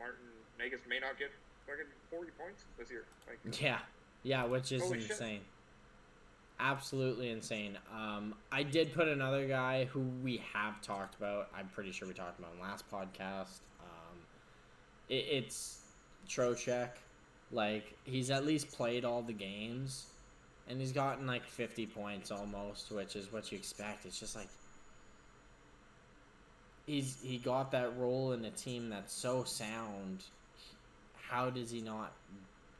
Martin Neckosh may not get fucking forty points this year. Like. Yeah, yeah, which is insane. Shit. Absolutely insane. Um, I did put another guy who we have talked about. I'm pretty sure we talked about him last podcast. Um, it, it's Trocheck. Like, he's at least played all the games, and he's gotten, like, fifty points almost, which is what you expect. It's just, like, he's he got that role in a team that's so sound. How does he not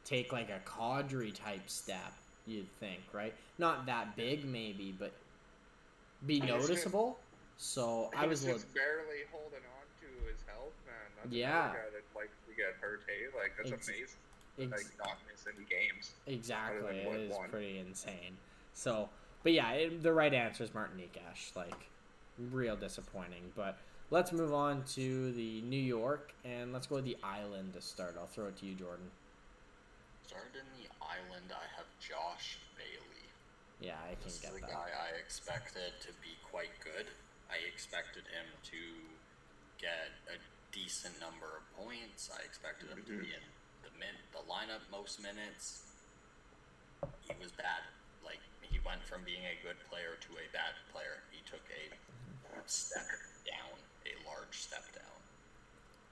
take, like, a Kadri-type step? You'd think, right? Not that big, maybe, but be noticeable. So I was just look... barely holding on to his health, man. That's yeah, guy that, like we got hurt, hey, like that's ex- amazing. Ex- like not missing games. Exactly, it is one. Pretty insane. So, but yeah, it, the right answer is Martin Neckosh. Like, real disappointing. But let's move on to the New York, and let's go to the Island to start. I'll throw it to you, Jordan. Started in the Island, I have Josh Bailey. Yeah, I can get that. This is the guy I expected to be quite good. I expected him to get a decent number of points. I expected him to be in the min, the lineup most minutes. He was bad. Like, he went from being a good player to a bad player. He took a step down, a large step down.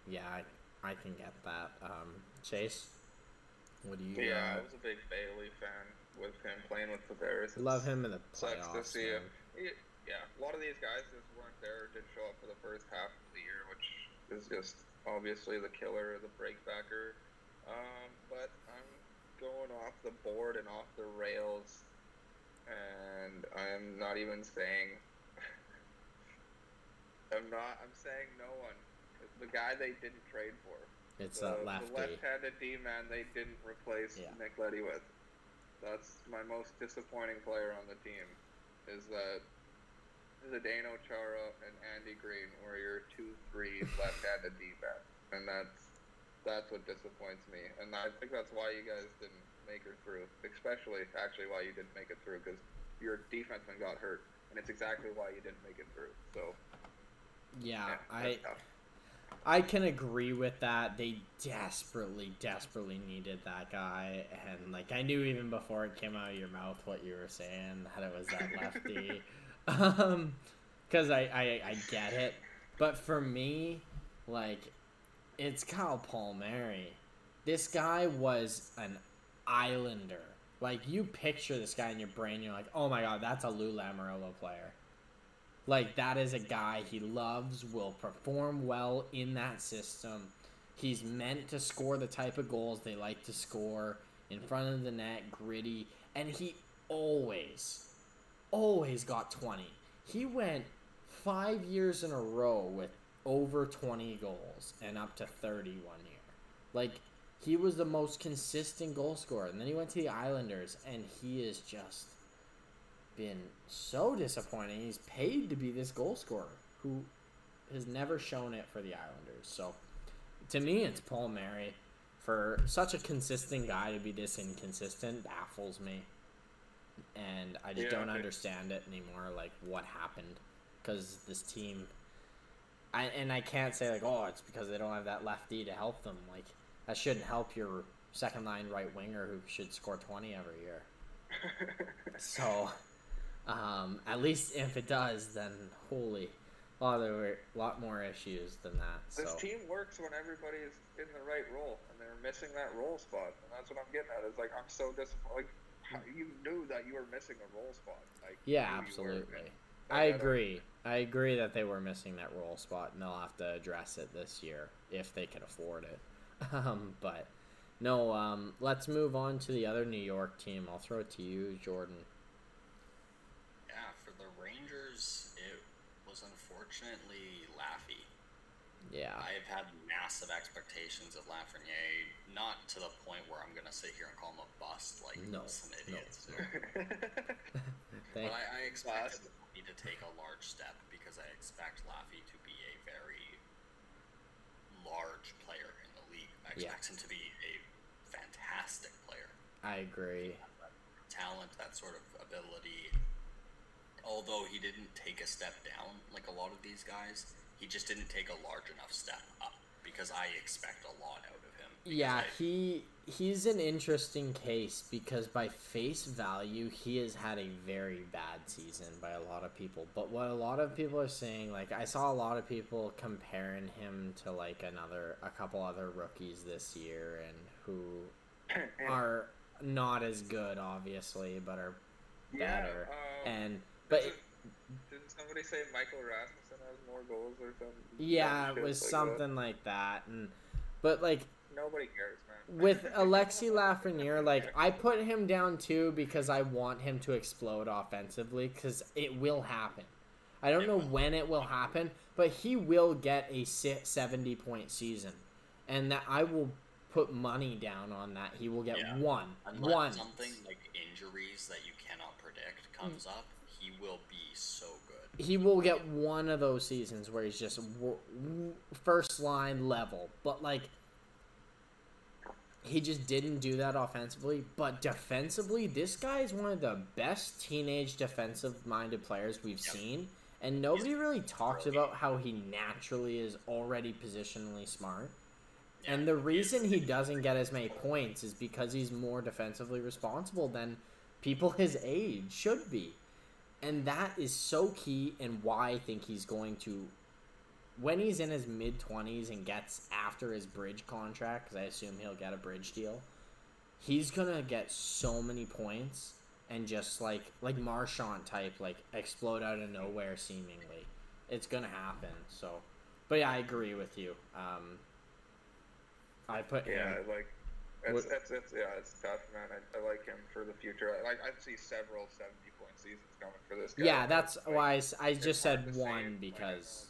Yeah, I, I can get that. Um, Chase? What do you? Yeah, uh, I was a big Bailey fan with him playing with the Bears. It's love him in the playoffs. Sucks to see him. He, yeah, a lot of these guys just weren't there, didn't show up for the first half of the year, which is just obviously the killer, the breakbacker. Um, but I'm going off the board and off the rails, and I'm not even saying. I'm not. I'm saying no one. The guy they didn't trade for. It's the, lefty. The left-handed D-man they didn't replace yeah. Nick Leddy with. That's my most disappointing player on the team, is that Zdeno Chara and Andy Green were your two three left-handed D-man. And that's, that's what disappoints me. And I think that's why you guys didn't make it through, especially actually why you didn't make it through, because your defenseman got hurt, and it's exactly why you didn't make it through. So, yeah, yeah I... Tough. I can agree with that. They desperately, desperately needed that guy. And, like, I knew even before it came out of your mouth what you were saying, that it was that lefty. um, 'cause I, I, I get it. But for me, like, it's Kyle Palmieri. This guy was an Islander. Like, you picture this guy in your brain, you're like, oh my god, that's a Lou Lamoriello player. Like, that is a guy he loves, will perform well in that system. He's meant to score the type of goals they like to score, in front of the net, gritty. And he always, always got twenty. He went five years in a row with over twenty goals and up to thirty one year. Like, he was the most consistent goal scorer. And then he went to the Islanders, and he has just been so disappointing. He's paid to be this goal scorer who has never shown it for the Islanders. So, to me, it's Paul Mary. For such a consistent guy to be this inconsistent baffles me. And I just yeah, don't okay. understand it anymore, like, what happened. Because this team... I And I can't say, like, oh, it's because they don't have that lefty to help them. Like, that shouldn't help your second-line right winger who should score twenty every year. So, um, at least if it does, then holy... Oh, there were a lot more issues than that. So. This team works when everybody is in the right role, and they're missing that role spot, and that's what I'm getting at. It's like, I'm so disappointed. Like, you knew that you were missing a role spot. Like, yeah, absolutely. I agree. I agree that they were missing that role spot, and they'll have to address it this year if they can afford it. Um, but, no, um, let's move on to the other New York team. I'll throw it to you, Jordan. Yeah, for the Rangers, it was unfortunately Laffy. Yeah. I've had massive expectations of Lafreniere, not to the point where I'm going to sit here and call him a bust like no, some idiots. No, no. But I, I expect Laffy to take a large step because I expect Laffy to be a very large player in the league. I expect yeah. him to be a fantastic player. I agree. Talent, that sort of ability. Although he didn't take a step down like a lot of these guys, he just didn't take a large enough step up because I expect a lot out of him. Yeah, I... he he's an interesting case because by face value, he has had a very bad season by a lot of people. But what a lot of people are saying, like I saw a lot of people comparing him to like another a couple other rookies this year and who are not as good, obviously, but are better yeah, um... and. But didn't, didn't somebody say Michael Rasmussen has more goals or something? Yeah, it was like something that. like that. And but like nobody cares, man. With Alexi Lafreniere, like I put him down too because I want him to explode offensively because it will happen. I don't know when it will happen, but he will get a seventy point season, and that I will put money down on that. He will get yeah. one, Unless one something like injuries that you cannot predict comes mm. up. He will be so good. He will get one of those seasons where he's just w- w- first line level. But, like, he just didn't do that offensively. But defensively, this guy is one of the best teenage defensive-minded players we've yep. seen. And nobody really talks about how he naturally is already positionally smart. Yeah, and the reason he doesn't get as many points is because he's more defensively responsible than people his age should be. And that is so key and why I think he's going to, when he's in his mid-twenties and gets after his bridge contract, because I assume he'll get a bridge deal, he's going to get so many points and just like, like Marchand type, like explode out of nowhere seemingly. It's going to happen. So, but yeah, I agree with you. Um, I put Yeah, him, like... It's, it's, it's, yeah, it's tough, man. I, I like him for the future. I, I see several seventy-point seasons coming for this guy. Yeah, that's like, why I, I just said one because...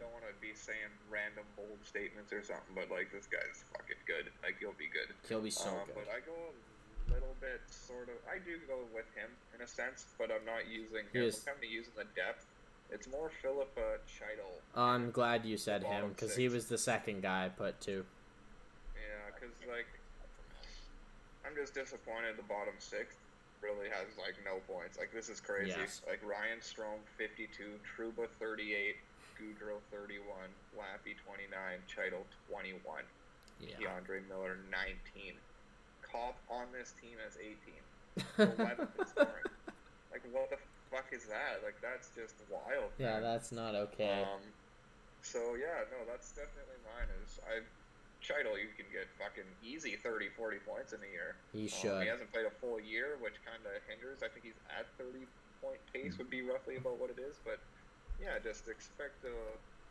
I don't want to be saying random bold statements or something, but, like, this guy's fucking good. Like, he'll be good. He'll be so um, good. But I go a little bit sort of... I do go with him in a sense, but I'm not using him. Is... I'm kind of using the depth. It's more Philip Chytil. I'm glad you said him because he was the second guy I put, too. Because, like, I'm just disappointed the bottom six really has, like, no points. Like, this is crazy. Yes. Like, Ryan Strome, fifty-two, Trouba, thirty-eight, Goudreau, thirty-one, Lappy, twenty-nine, Chytil, twenty-one, yeah. DeAndre Miller, nineteen. Cobb on this team has eighteen. eleven is scoring. Like, what the fuck is that? Like, that's just wild. Yeah, man. That's not okay. Um, so, yeah, no, that's definitely mine. Is I... Chidle, you can get fucking easy thirty, forty points in a year. He um, should. He hasn't played a full year, which kind of hinders. I think he's at thirty-point pace would be roughly about what it is. But, yeah, just expect a,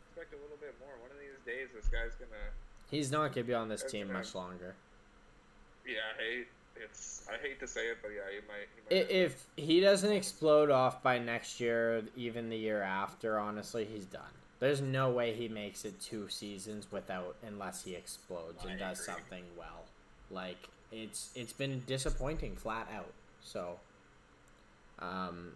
expect a little bit more. One of these days, this guy's going to... He's not going to be on this team gonna, much longer. Yeah, I, it's, I hate to say it, but, yeah, he might... He might if if he doesn't explode off by next year, even the year after, honestly, he's done. There's no way he makes it two seasons without, unless he explodes I and does agree. something well. Like, it's it's been disappointing flat out. So, um,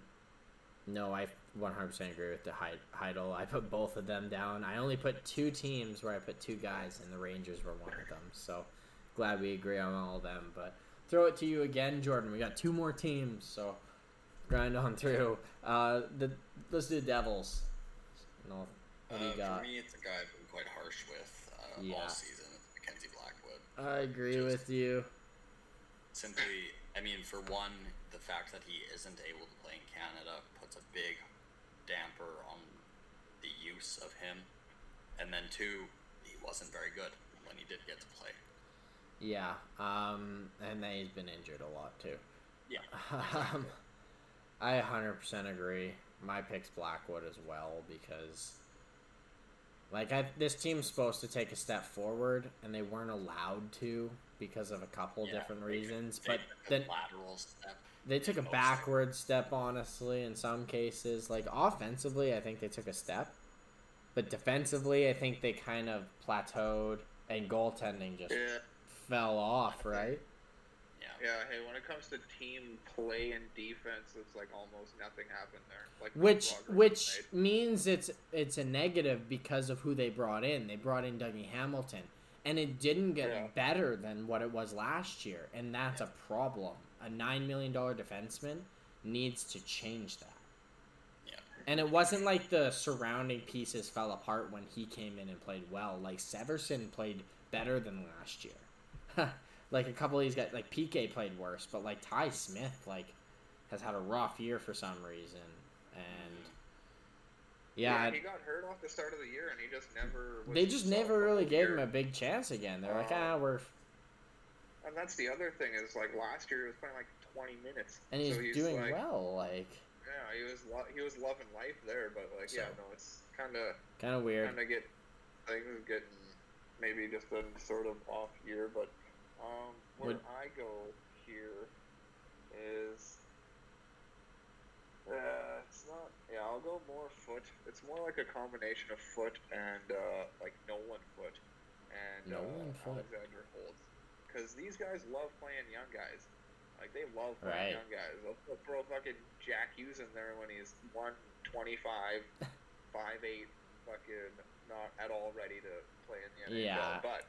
no, I one hundred percent agree with the Heidel. I put both of them down. I only put two teams where I put two guys, and the Rangers were one of them. So, glad we agree on all of them. But throw it to you again, Jordan. We got two more teams, so grind on through. Uh, the let's do Devils. No. Uh, for me, it's a guy I've been quite harsh with uh, yeah. all season. It's Mackenzie Blackwood. I agree Just with you. Simply, I mean, for one, the fact that he isn't able to play in Canada puts a big damper on the use of him. And then two, he wasn't very good when he did get to play. Yeah, um, and then he's been injured a lot too. Yeah. Exactly. um, I one hundred percent agree. My pick's Blackwood as well because... Like, I, this team's supposed to take a step forward, and they weren't allowed to because of a couple yeah, different reasons. But then they took a backward step, honestly, in some cases. Like, offensively, I think they took a step. But defensively, I think they kind of plateaued, and goaltending just yeah. fell off, right? Yeah. Yeah, hey, when it comes to team play and defense, it's like almost nothing happened there. Like which which means it's it's a negative because of who they brought in. They brought in Dougie Hamilton, and it didn't get yeah. better than what it was last year, and that's yeah. a problem. A nine million dollars defenseman needs to change that. Yeah. And it wasn't like the surrounding pieces fell apart when he came in and played well. Like, Severson played better than last year. Like, a couple of these guys, like, P K played worse, but, like, Ty Smith, like, has had a rough year for some reason, and, yeah. yeah he got hurt off the start of the year, and he just never... They just never really gave him a big chance again. They're uh, like, ah, we're... And that's the other thing is, like, last year he was playing, like, twenty minutes. And he's, so he's doing like, well, like... Yeah, he was lo- he was loving life there, but, like, so, yeah, no, it's kind of... Kind of weird. Kind of get... Things getting maybe just a sort of off year, but... Um, where Would, I go here is, uh, it's not, yeah, I'll go more foot. It's more like a combination of foot and, uh, like Nolan Foot and no uh, foot. Alexander Holtz. Because these guys love playing young guys. Like, they love playing right. young guys. They'll, they'll throw fucking Jack Hughes in there when he's one twenty-five, five eight, fucking not at all ready to play in the N H L. Yeah. But...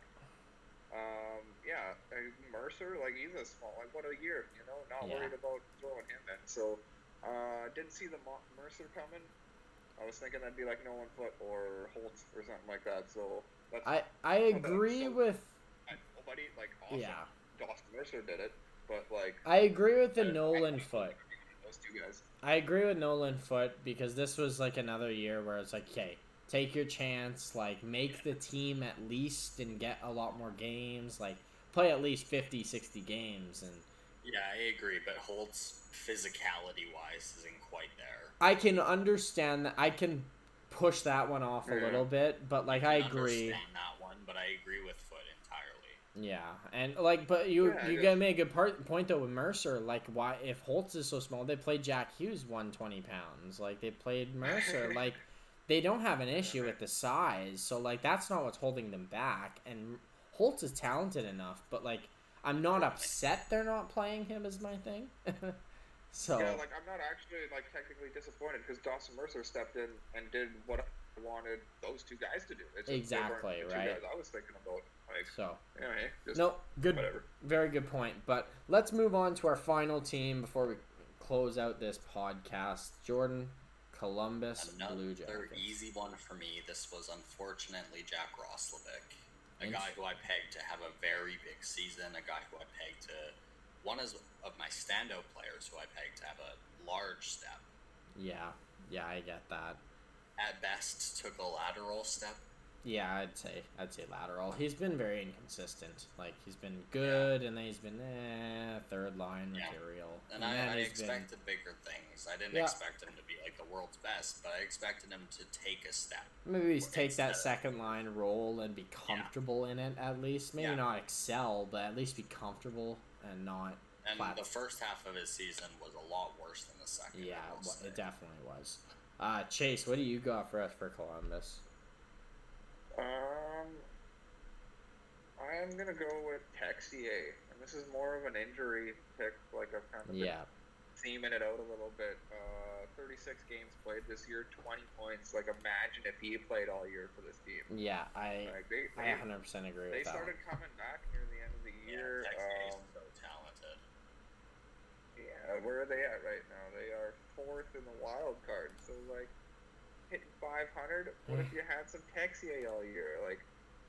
Um, yeah, Mercer, like, he's a small, like, what a year, you know, not yeah. worried about throwing him in. So, uh, didn't see the Mo- Mercer coming. I was thinking that'd be like Nolan Foot or Holtz or something like that. So, that's, I, I agree so, with. I, nobody, like, awesome. Yeah. Dawson Mercer did it, but, like. I agree with the I, Nolan I Foot. Those two guys. I agree with Nolan Foot because this was, like, another year where it's like, okay. Take your chance, like, make the team at least and get a lot more games, like, play at least fifty, sixty games. And yeah, I agree, but Holtz, physicality-wise, isn't quite there. I can understand that. I can push that one off a little bit, but, like, I, I agree. I understand that one, but I agree with Foot entirely. Yeah, and, like, but you, yeah, you gotta make a good part, point, though, with Mercer. Like, why, if Holtz is so small, they played Jack Hughes one hundred twenty pounds. Like, they played Mercer, like... They don't have an issue with the size, so, like, that's not what's holding them back. And Holtz is talented enough, but, like, I'm not upset they're not playing him is my thing. So yeah, like, I'm not actually, like, technically disappointed because Dawson Mercer stepped in and did what I wanted those two guys to do. It's just exactly, the right? Two guys I was thinking about, like, so anyway, just no, good, whatever. Very good point. But let's move on to our final team before we close out this podcast. Jordan. Columbus Another Blue Jackets. Easy one for me. This was unfortunately Jack Roslovic, a guy who I pegged to have a very big season, a guy who I pegged to one is of my standout players who I pegged to have a large step. Yeah, yeah, I get that. At best, took a lateral step. Yeah, I'd say I'd say lateral. He's been very inconsistent. Like, he's been good, yeah. and then he's been eh, third line yeah. material. And, and I, I expected been... bigger things. I didn't yeah. expect him to be like the world's best, but I expected him to take a step. Maybe he's take that second line role and be comfortable yeah. in it at least. Maybe yeah. not excel, but at least be comfortable and not. And plat- the first half of his season was a lot worse than the second. Yeah, it definitely was. Uh, Chase, what do you got for us for Columbus? Um, I'm going to go with Texier, and this is more of an injury pick, like I've kind of been yeah. theming it out a little bit. Uh, thirty-six games played this year, twenty points. Like, imagine if he played all year for this team. Yeah, I like they, they, I one hundred percent agree with that. They started coming back near the end of the year. Yeah, Texier's um, so talented. Yeah, where are they at right now? They are fourth in the wild card, so, like, hitting five hundred. What if you had some Texier all year? Like,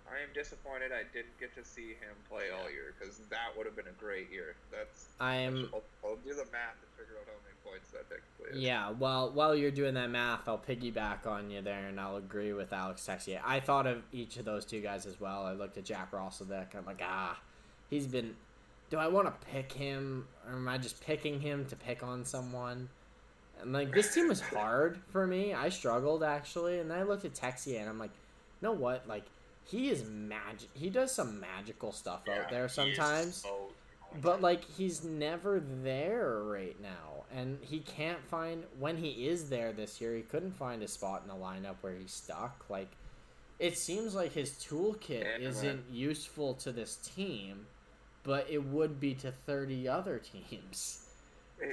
I am disappointed I didn't get to see him play all year, because that would have been a great year. That's I am. I'll, I'll do the math and figure out how many points that Texier is. Yeah, well, while you're doing that math, I'll piggyback on you there, and I'll agree with Alex Texier. I thought of each of those two guys as well. I looked at Jack Roslovic, and I'm like, ah, he's been. Do I want to pick him, or am I just picking him to pick on someone? And, like, this team was hard for me. I struggled, actually. And then I looked at Texier, and I'm like, you know what? Like, he is magic. He does some magical stuff yeah, out there sometimes. So but, like, he's never there right now. And he can't find – when he is there this year, he couldn't find a spot in the lineup where he's stuck. Like, it seems like his toolkit yeah, isn't right. useful to this team, but it would be to thirty other teams. Yeah,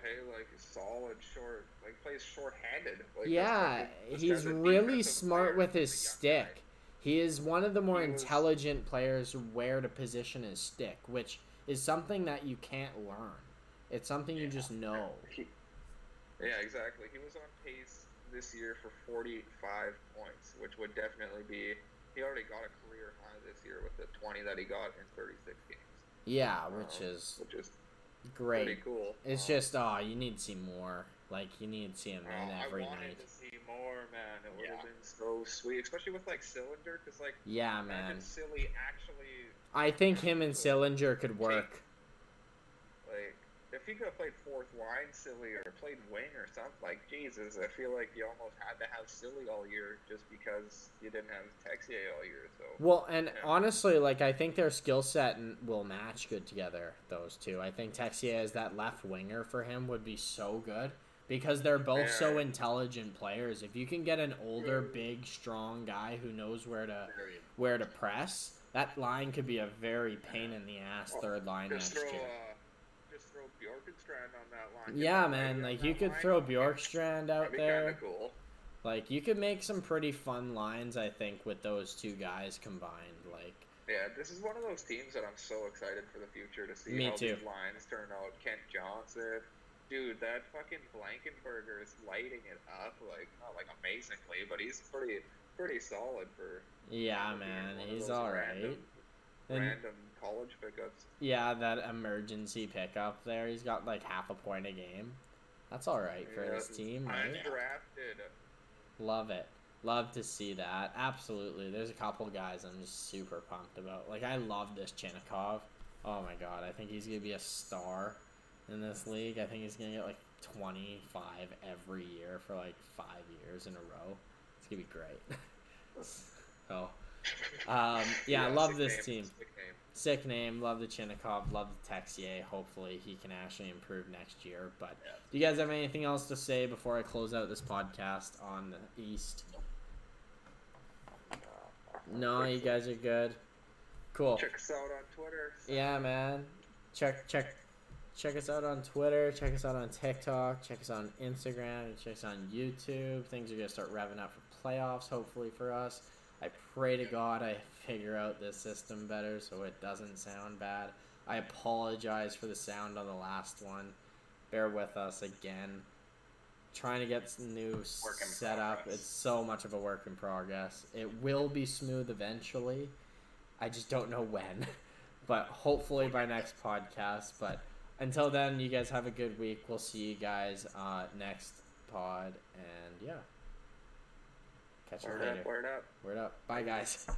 hey, like, solid short, like, plays shorthanded. Like, yeah, like, he's really smart with his stick. Guy. He is one of the more he intelligent was... players where to position his stick, which is something that you can't learn. It's something yeah. you just know. He... Yeah, exactly. He was on pace this year for forty-five points, which would definitely be, he already got a career high this year with the twenty that he got in thirty-six games. Yeah, which um, is... Which is... Great. Pretty cool. It's um, just, oh, you need to see more. Like, you need to see him in uh, every night. I wanted night. to see more, man. It would yeah. have been so sweet, especially with, like, Sillinger, because, like, yeah, man. Silly actually... I think him and Sillinger could work. Like, if he could have played fourth line Silly or played wing or something, like, Jesus, I feel like you almost had to have Silly all year just because you didn't have Texier all year. So Well, and yeah. honestly, like, I think their skill set and will match good together, those two. I think Texier as that left winger for him would be so good because they're both yeah. so intelligent players. If you can get an older, big, strong guy who knows where to where to press, that line could be a very pain in the ass well, third line next throw, year. Uh, Bjorkstrand on that line. Yeah, you know, man. Like, you could line. throw Bjorkstrand out there. Cool. Like, you could make some pretty fun lines, I think, with those two guys combined. Like, yeah, this is one of those teams that I'm so excited for the future to see how too. these lines turn out. Kent Johnson, dude, that fucking Blankenberger is lighting it up. Like, not like amazingly, but he's pretty, pretty solid for. Yeah, you know, man, he's all right. Random, and, random college pickups. Yeah, that emergency pickup there. He's got like half a point a game. That's all right yeah, for this team, right? Undrafted. Love it. Love to see that. Absolutely. There's a couple guys I'm just super pumped about. Like, I love this Chinnikov. Oh my god, I think he's gonna be a star in this league. I think he's gonna get like twenty-five every year for like five years in a row. It's gonna be great. So, um, yeah, I yeah, love this name. team. Sick name, love the Chinnikov, love the Texier. Hopefully he can actually improve next year. But yeah. do you guys have anything else to say before I close out this podcast on the East? No, you guys are good. Cool. Check us out on Twitter. So yeah, man. Check, check, check, check us out on Twitter. Check us out on TikTok. Check us out on Instagram. Check us on YouTube. Things are going to start revving up for playoffs, hopefully, for us. I pray to God I figure out this system better so it doesn't sound bad. I apologize for the sound on the last one. Bear with us again. Trying to get some new setup. It's so much of a work in progress. It will be smooth eventually. I just don't know when. But hopefully by next podcast. But until then, you guys have a good week. We'll see you guys uh, next pod. And yeah. Catch you later. Word up. Word up. Word up. Bye, guys.